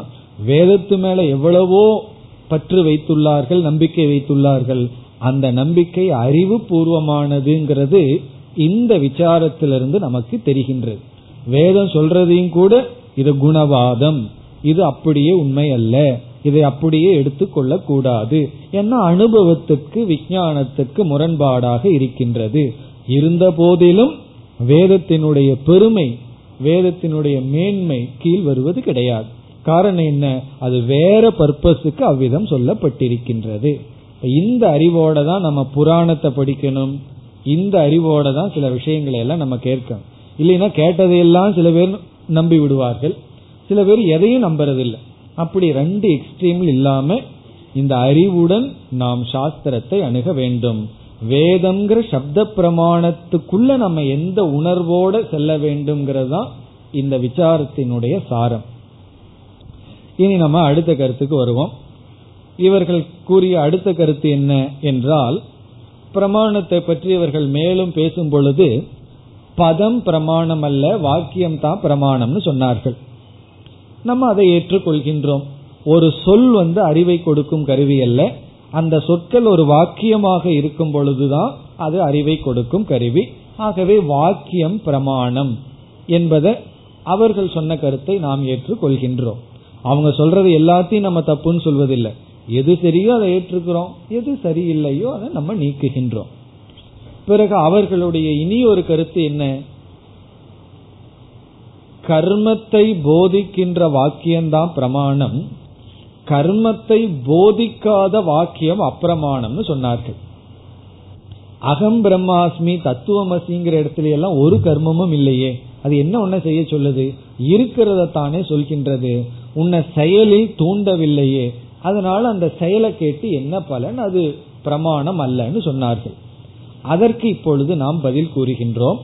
வேதத்து மேல எவ்வளவோ பற்று வைத்துள்ளார்கள், நம்பிக்கை வைத்துள்ளார்கள். அந்த நம்பிக்கை அறிவு பூர்வமானதுங்கிறது இந்த விசாரத்திலிருந்து நமக்கு தெரிகின்றது. வேதம் சொல்றதையும் கூட இது குணவாதம், இது அப்படியே உண்மை அல்ல, இதை அப்படியே எடுத்துக்கொள்ள கூடாது, ஏன்னா அனுபவத்துக்கு விஞ்ஞானத்துக்கு முரண்பாடாக இருக்கின்றது. இருந்த போதிலும் வேதத்தினுடைய பெருமை வேதத்தினுடைய மேன்மை கீழ் வருவது கிடையாது. காரணம் என்ன, அது வேற பர்பஸுக்கு அவ்விதம் சொல்லப்பட்டிருக்கின்றது. இந்த அறிவோட தான் நம்ம புராணத்தை படிக்கணும், இந்த அறிவோட தான் சில விஷயங்களை எல்லாம் நம்ம கேட்கணும். இல்லைன்னா கேட்டதையெல்லாம் சில பேர் நம்பி விடுவார்கள், சில பேர் எதையும் நம்புறதில்லை. அப்படி ரெண்டு எக்ஸ்ட்ரீம் இல்லாம இந்த அறிவுடன் நாம் சாஸ்திரத்தை அணுக வேண்டும். வேதம்ங்கிற சப்த பிரமாணத்துக்குள்ள நம்ம எந்த உணர்வோட செல்ல வேண்டும்ங்கிறதா இந்த விசாரத்தினுடைய சாரம். இனி நம்ம அடுத்த கருத்துக்கு வருவோம். இவர்கள் கூறிய அடுத்த கருத்து என்ன என்றால், பிரமாணத்தை பற்றி இவர்கள் மேலும் பேசும் பொழுது பதம் பிரமாணம் அல்ல வாக்கியம் தான் பிரமாணம்னு சொன்னார்கள். நம்ம அதை ஏற்றுக்கொள்கின்றோம். ஒரு சொல் அறிவை கொடுக்கும் கருவி அல்ல, அந்த சொற்கள் ஒரு வாக்கியமாக இருக்கும் பொழுதுதான் அது அறிவை கொடுக்கும் கருவி. ஆகவே வாக்கியம் பிரமாணம் என்பதை அவர்கள் சொன்ன கருத்தை நாம் ஏற்றுக்கொள்கின்றோம். அவங்க சொல்றது எல்லாத்தையும் நம்ம தப்புன்னு சொல்வதில்லை, எது சரியோ அதை ஏற்றுக்கிறோம், எது சரியில்லையோ அதை நம்ம நீக்குகின்றோம். பிறகு அவர்களுடைய இனி ஒரு கருத்து என்ன, கர்மத்தை போதிக்கின்ற வாக்கியம்தான் பிரமாணம், கர்மத்தை போதிக்காத வாக்கியம் அப்பிரமாணம்னு சொன்னார்கள். அகம் பிரம்மாஸ்மி தத்துவமசிங்கிற இடத்துல எல்லாம் ஒரு கர்மமும் இல்லையே, அது என்ன உன்னை செய்ய சொல்லுது, இருக்கிறத தானே சொல்கின்றது, உன்னை செயலில் தூண்டவில்லையே, அதனால அந்த செயலை கேட்டு என்ன பலன், அது பிரமாணம் அல்லன்னு சொன்னார்கள். அதற்கு இப்பொழுது நாம் பதில் கூறுகின்றோம்.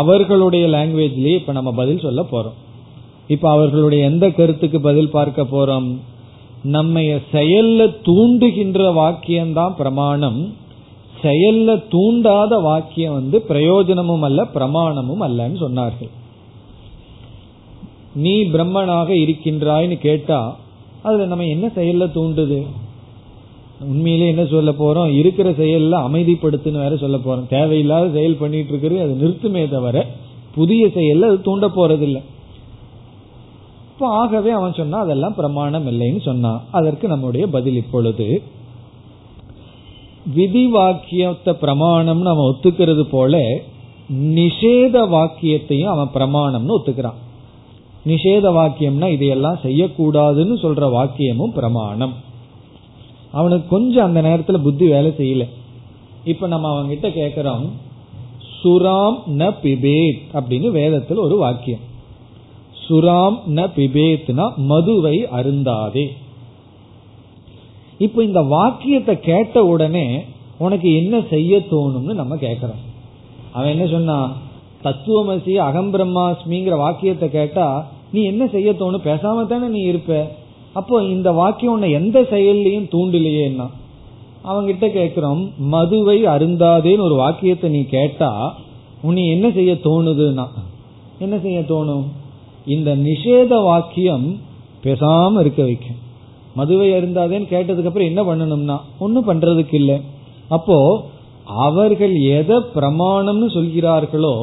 அவர்களுடைய லாங்குவேஜ்லயே இப்ப நம்ம பதில் சொல்ல போறோம். இப்ப அவர்களுடைய எந்த கருத்துக்கு பதில் பார்க்க போறோம்? நம்ம செயல்ல தூண்டுகின்ற வாக்கியம்தான் பிரமாணம். செயல்ல தூண்டாத வாக்கியம் பிரயோஜனமும் அல்ல, பிரமாணமும் அல்லன்னு சொன்னார்கள். நீ பிரம்மனாக இருக்கின்றாய்னு கேட்டா அதுல நம்ம என்ன செயல்ல தூண்டுது? உண்மையிலே என்ன சொல்ல போறோம்? இருக்கிற செயல்ல அமைதிப்படுத்துன்னு வேற சொல்ல போறோம். தேவையில்லாத செயல் பண்ணிட்டு இருக்கிறது அது நிறுத்துமே தவிர புதிய செயல்ல அது தூண்ட போறதில்லை. இப்ப ஆகவே அவன் சொன்னா அதெல்லாம் பிரமாணம் இல்லைன்னு சொன்னான். அதற்கு நம்முடைய பதில் இப்பொழுது, விதி வாக்கியத்தை பிரமாணம்னு அவன் ஒத்துக்கிறது போல நிஷேத வாக்கியத்தையும் அவன் பிரமாணம்னு ஒத்துக்கிறான். நிஷேத வாக்கியம்னா இதையெல்லாம் செய்யக்கூடாதுன்னு சொல்ற வாக்கியமும் பிரமாணம். அவனுக்கு கொஞ்சம் அந்த நேரத்துல புத்தி வேலை செய்யல. இப்ப நம்ம அவங்க கிட்ட கேக்குறோம், சுராம் ந பிபேத் அப்படின்னு வேதத்துல ஒரு வாக்கியம். சுராம் ந பிபேத்னா மதுவை அருந்தாதே. இப்ப இந்த வாக்கியத்தை கேட்ட உடனே உனக்கு என்ன செய்ய தோணும்னு நம்ம கேக்குறோம். அவன் என்ன சொன்னா, தத்துவமசி அகம் பிரம்மாஸ்மிங்கிற வாக்கியத்தை கேட்டா நீ என்ன செய்ய தோணும்? பேசாம தானே நீ இருப்ப. அப்போ இந்த வாக்கியம் உன்னை எந்த செயல்லையும் தூண்டிலையேன்னா அவங்கிட்ட கேக்குறோம், மதுவை அருந்தாதேன்னு ஒரு வாக்கியத்தை நீ கேட்டா உன்னை என்ன செய்ய தோணுதுன்னா என்ன செய்ய தோணும்? இந்த நிஷேத வாக்கியம் பேசாம இருக்க வைக்கும். மதுவை அருந்தாதேன்னு கேட்டதுக்கு அப்புறம் என்ன பண்ணணும்னா ஒன்னும் பண்றதுக்கு இல்லை. அப்போ அவர்கள் எதை பிரமாணம்னு சொல்கிறார்களோ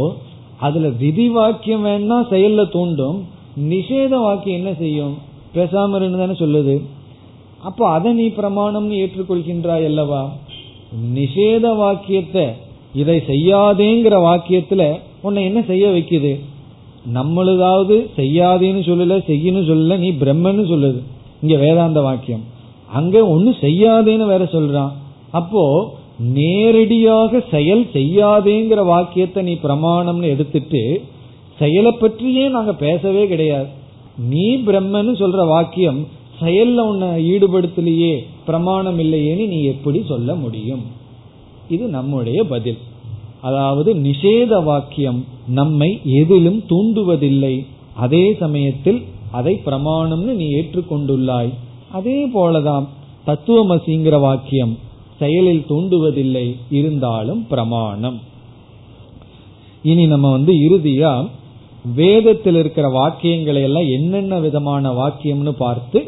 அதுல விதி வாக்கியம் வேணா செயல்ல தூண்டும், நிஷேத வாக்கியம் என்ன செய்யும்? பேசாம தானே சொல்லுது. அப்போ அதை நீ பிரமாணம்னு ஏற்றுக்கொள்கின்றாய் அல்லவா? நிஷேத வாக்கியத்தை, இதை செய்யாதேங்கிற வாக்கியத்துல உன்னை என்ன செய்ய வைக்குது? நம்மளதாவது செய்யாதேன்னு சொல்லல, செய்யணும் சொல்லல, நீ பிரம்மன்னு சொல்லுது இங்க வேதாந்த வாக்கியம். அங்க ஒண்ணு செய்யாதேன்னு வேற சொல்றான். அப்போ நேரடியாக செயல் செய்யாதேங்கிற வாக்கியத்தை நீ பிரமாணம்னு எடுத்துட்டு செயலை பற்றியே நாங்க பேசவே கிடையாது, நீ பிரம்மன்னு சொல்ற வாக்கியம் செயல்ல உன்னை ஈடுபடுத்தலையே, பிரமாணம் இல்லையேன்னு நீ எப்படி சொல்ல முடியும்? இது நம்முடைய பதில். அதாவது நிஷேத வாக்கியம் நம்மை எதிலும் தூண்டுவதில்லை, அதே சமயத்தில் அதை பிரமாணம்னு நீ ஏற்றுக்கொண்டுள்ளாய். அதே போலதான் தத்துவமசிங்கிற வாக்கியம் செயலில் தூண்டுவதில்லை, இருந்தாலும் பிரமாணம். இனி நம்ம இறுதியா வேதத்தில் இருக்கிற வாக்கியங்களை எல்லாம் என்னென்ன விதமான வாக்கியம்னு பார்த்து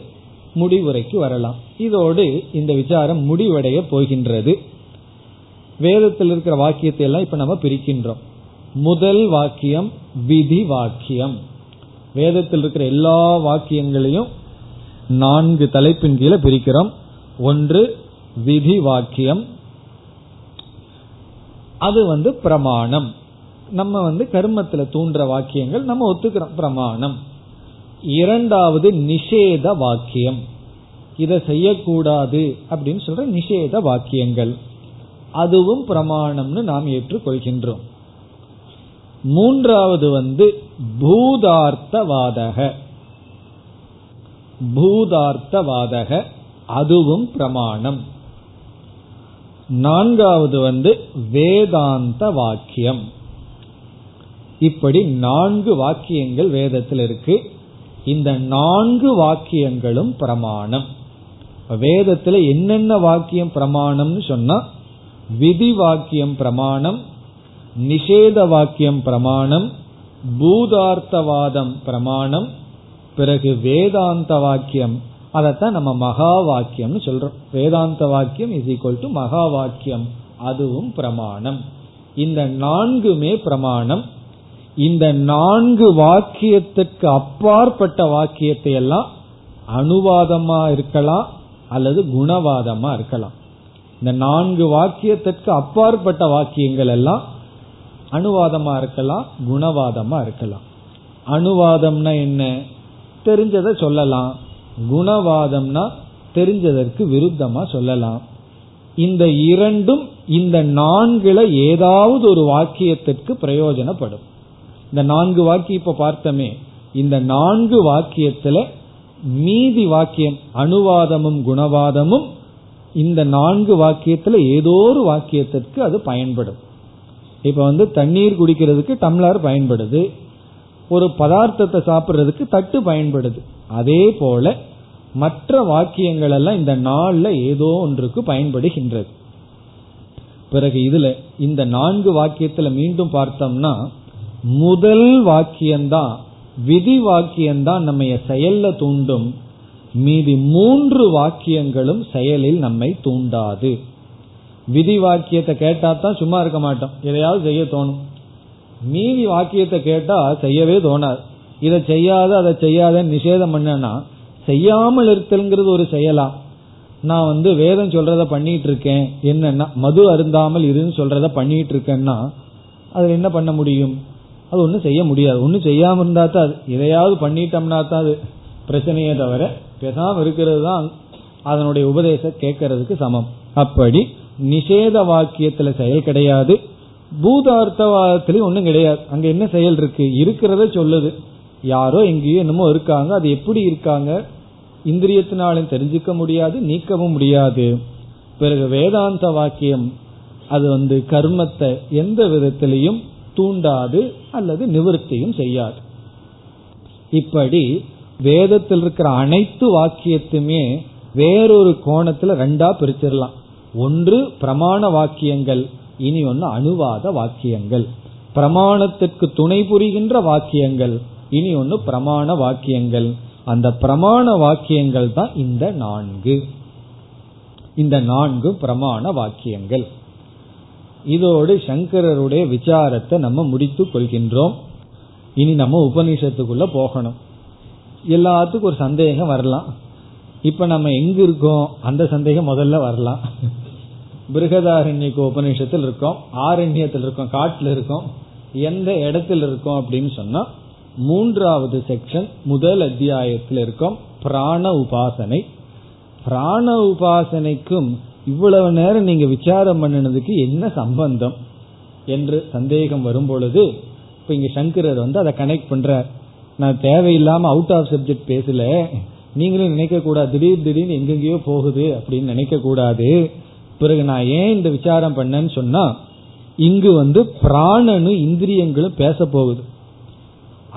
முடிவுரைக்கு வரலாம். இதோடு இந்த விசாரம் முடிவடைய போகின்றது. வேதத்தில் இருக்கிற வாக்கியத்தை எல்லாம் இப்ப நம்ம பிரிக்கின்றோம். முதல் வாக்கியம் விதி வாக்கியம். வேதத்தில் இருக்கிற எல்லா வாக்கியங்களையும் 4 தலைப்பின் கீழே பிரிக்கிறோம். ஒன்று விதி வாக்கியம், அது பிரமாணம். நம்ம கர்மத்துல தூண்டுற வாக்கியங்கள் நம்ம ஒத்துக்கிறோம், பிரமாணம். இரண்டாவது நிஷேத வாக்கியம், இதை செய்யக்கூடாது அப்படின்னு சொல்ற நிஷேத வாக்கியங்கள், அதுவும் பிரமாணம்னு நாம் ஏற்றுக்கொள்கின்றோம். மூன்றாவது பூதார்த்தவாதக. பூதார்த்தவாதக, அதுவும் பிரமாணம். நான்காவது வேதாந்த வாக்கியம். இப்படி 4 வாக்கியங்கள் வேதத்தில் இருக்கு. இந்த 4 வாக்கியங்களும் பிரமாணம். வேதத்துல என்னென்ன வாக்கியம் பிரமாணம்னு சொன்னா, விதி வாக்கியம் பிரமாணம், நிஷேத வாக்கியம் பிரமாணம், பூதார்த்தவாதம் பிரமாணம், பிறகு வேதாந்த வாக்கியம். அதத்தான் நம்ம மகா வாக்கியம்னு சொல்றோம். வேதாந்த வாக்கியம் இஸ் ஈக்வல் டு மகா வாக்கியம், அதுவும் பிரமாணம். இந்த 4மே பிரமாணம். இந்த 4 வாக்கியத்துக்கு அப்பாற்பட்ட வாக்கியத்தை எல்லாம் அனுவாதமா இருக்கலாம் அல்லது குணவாதமா இருக்கலாம். இந்த 4 வாக்கியத்திற்கு அப்பாற்பட்ட வாக்கியங்கள் எல்லாம் அனுவாதமா இருக்கலாம், குணவாதமா இருக்கலாம். அனுவாதம்னா என்ன? தெரிஞ்சதை சொல்லலாம். குணவாதம்னா தெரிஞ்சதற்கு விருத்தமா சொல்லலாம். இந்த இரண்டும் இந்த 4ல ஏதாவது ஒரு வாக்கியத்திற்கு பிரயோஜனப்படும். இந்த 4 வாக்கியம் இப்ப பார்த்தமே, இந்த 4 வாக்கியத்துல மீதி வாக்கியம் அனுவாதமும் குணவாதமும் இந்த 4 வாக்கியத்துல ஏதோ ஒரு வாக்கியத்திற்கு அது பயன்படும். இப்ப தண்ணீர் குடிக்கிறதுக்கு டம்ளர் பயன்படுது, ஒரு பதார்த்தத்தை சாப்பிடுறதுக்கு தட்டு பயன்படுது. அதே போல மற்ற வாக்கியங்கள் எல்லாம் இந்த நாள்ல ஏதோ ஒன்றுக்கு பயன்படுகின்றது. பிறகு இதுல இந்த 4 வாக்கியத்துல மீண்டும் பார்த்தோம்னா, முதல் வாக்கியம்தான் விதி வாக்கியம்தான் நம்ம செயல்ல தூண்டும், மீதி 3 வாக்கியங்களும் செயலில் நம்மை தூண்டாது. விதி வாக்கியத்தை கேட்டா தான் சும்மா இருக்க மாட்டோம், எதையாவது செய்ய தோணும். மீதி வாக்கியத்தை கேட்டா செய்யவே தோணாது. இதை செய்யாத அதை செய்யாத நிஷேதம் பண்ணனா செய்யாமல் இருத்தல்ங்கிறது ஒரு செயலா? நான் வேதம் சொல்றத பண்ணிட்டு இருக்கேன், என்னன்னா மது அருந்தாமல் இருன்னு சொல்றத பண்ணிட்டு இருக்கேன்னா அதுல என்ன பண்ண முடியும்? அது ஒன்றும் செய்ய முடியாது. ஒன்றும் செய்யாமல் இருந்தா தான் அது, எதையாவது பண்ணிட்டோம்னா தான் அது பிரச்சனையே தவிர பேசாம இருக்கிறது தான் அதனுடைய உபதேசம் கேட்கறதுக்கு சமம். அப்படி நிஷேத வாக்கியத்துல செயல் கிடையாது, பூதார்த்தவாதத்திலயும் ஒன்றும் கிடையாது. அங்க என்ன செயல் இருக்கு? இருக்கிறத சொல்லுது. யாரோ எங்கேயோ என்னமோ இருக்காங்க, அது எப்படி இருக்காங்க இந்திரியத்தினாலும் தெரிஞ்சுக்க முடியாது, நீக்கவும் முடியாது. பிறகு வேதாந்த வாக்கியம் அது கர்மத்தை எந்த விதத்திலையும் தூண்டாது அல்லது நிவர்த்தியும் செய்யாது. இப்படி வேதத்தில் இருக்கிற அனைத்து வாக்கியத்துமே வேறொரு கோணத்துல 2 பிரிச்சிடலாம். ஒன்று பிரமாண வாக்கியங்கள், இனி ஒன்னு அனுவாத வாக்கியங்கள். பிரமாணத்திற்கு துணை புரிகின்ற வாக்கியங்கள், இனி ஒன்னு பிரமாண வாக்கியங்கள். அந்த பிரமாண வாக்கியங்கள் தான் இந்த 4. இந்த 4 பிரமாண வாக்கியங்கள். இதோடு சங்கரருடைய விசாரத்தை நம்ம முடித்து கொள்கின்றோம். இனி நம்ம உபநிஷத்துக்குள்ள போகணும். எல்லாத்துக்கும் ஒரு சந்தேகம் வரலாம். இப்ப நம்ம எங்க இருக்கோம்? அந்த சந்தேகம் முதல்ல வரலாம். பிருகதாரண்யக்கு உபநிஷத்தில் இருக்கோம், ஆரண்யத்தில் இருக்கோம், காட்டுல இருக்கோம், எந்த இடத்துல இருக்கோம் அப்படின்னு சொன்னா 3வது செக்ஷன் முதல் அத்தியாயத்தில் இருக்கோம். பிராண உபாசனை. பிராண உபாசனைக்கும் இவ்வளவு நேரம் நீங்க விசாரம் பண்ணினதுக்கு என்ன சம்பந்தம் என்று சந்தேகம் வரும் பொழுது இப்ப இங்க சங்கரர் அதை கனெக்ட் பண்ற. நான் தேவையில்லாம அவுட் ஆஃப் சப்ஜெக்ட் பேசல, நீங்களும் நினைக்க கூடாது திடீர்னு எங்கெங்கயோ போகுது அப்படின்னு நினைக்க கூடாது. பிறகு நான் ஏன் இந்த விசாரம் பண்ணேன்னு சொன்னா, இங்கு பிராணனும் இந்திரியங்களும் பேச போகுது.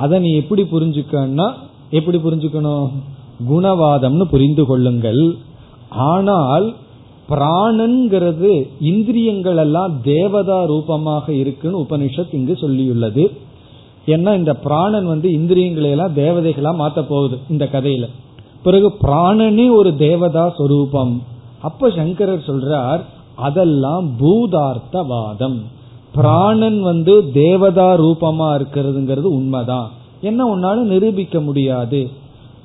அதை நீ எப்படி புரிஞ்சுக்கன்னா, எப்படி புரிஞ்சுக்கணும்? குணவாதம்னு புரிந்து கொள்ளுங்கள். ஆனால் பிராணன்கிறது இந்திரியங்கள் எல்லாம் தேவதா ரூபமாக இருக்குன்னு உபனிஷத் இங்கு சொல்லியுள்ளது. ஏன்னா இந்த பிராணன் இந்திரியங்களை எல்லாம் தேவதைகளா மாத்த போகுது இந்த கதையில. பிறகு பிராணனே ஒரு தேவதா சொரூபம். அப்ப சங்கரர் சொல்றார், அதெல்லாம் பூதார்த்தவாதம். பிராணன் தேவதா ரூபமா இருக்கிறதுங்கிறது உண்மைதான், என்ன ஒன்னால நிரூபிக்க முடியாது.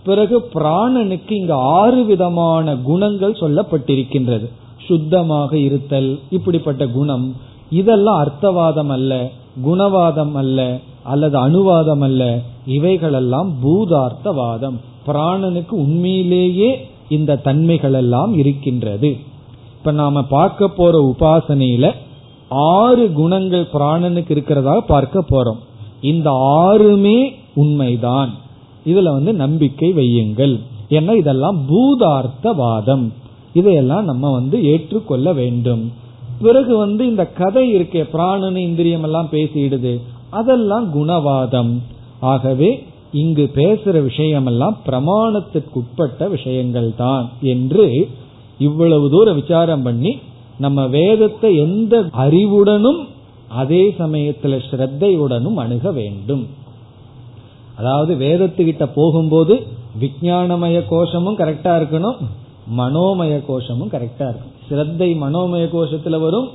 பிறகு பிராணனுக்கு இங்க 6 விதமான குணங்கள் சொல்லப்பட்டிருக்கின்றது. சுத்தமாக இருத்தல், இப்படிப்பட்ட குணம், இதெல்லாம் அர்த்தவாதம் அல்ல, குணவாதம் அல்ல, அல்லது அணுவாதம் அல்ல. இவைகளெல்லாம் பூதார்த்தவாதம். பிராணனுக்கு உண்மையிலேயே இந்த தன்மைகள் எல்லாம் இருக்கின்றது. இப்ப நாம பார்க்க போற உபாசனையில 6 குணங்கள் பிராணனுக்கு இருக்கிறதாக பார்க்க போறோம். இந்த 6மே உண்மைதான், இதுல நம்பிக்கை வையுங்கள். ஏன்னா இதெல்லாம் பூதார்த்தவாதம், இதையெல்லாம் நம்ம ஏற்றுக்கொள்ள வேண்டும். பிறகு இந்த கதை இருக்கே, பிராணன் இந்திரியம் எல்லாம் பேசிடுது, அதெல்லாம் குணவாதம். ஆகவே இங்கு பேசுற விஷயமெல்லாம் பிரமாணத்திற்குட்பட்ட விஷயங்கள் தான் என்று இவ்வளவு தூரம் விசாரம் பண்ணி நம்ம வேதத்தை எந்த அறிவுடனும் அதே சமயத்துல ஸ்ரத்தையுடனும் அணுக வேண்டும். அதாவது வேதத்துக்கிட்ட போகும்போது விஞ்ஞானமய கோஷமும் கரெக்டா இருக்கணும், மனோமய கோஷமும் கரெக்டா இருக்கணும். ஸ்ரத்தை மனோமய கோஷத்துல வரும்,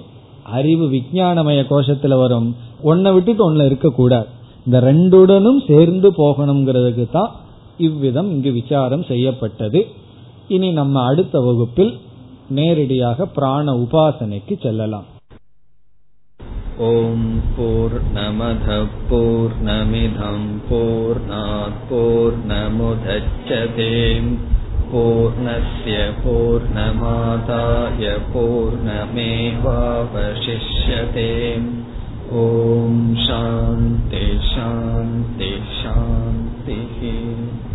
அறிவு விஞ்ஞானமய கோஷத்துல வரும். ஒன்ன விட்டுட்டு ஒன்னுல இருக்கக்கூடாது, இந்த 2உடனும் சேர்ந்து போகணுங்கிறதுக்கு தான் இவ்விதம் இங்கு விசாரம் செய்யப்பட்டது. இனி நம்ம அடுத்த வகுப்பில் நேரடியாக பிராண உபாசனைக்கு செல்லலாம். ஓம் பூர்ணமத பூர்ணமிதம் பூர்ணாத் பூர்ணமுதச்யதே பூர்ணஸ்ய பூர்ணமாதாய பூர்ணமேவாவசிஷ்யதே. ஓம் சாந்தி சாந்தி சாந்தி.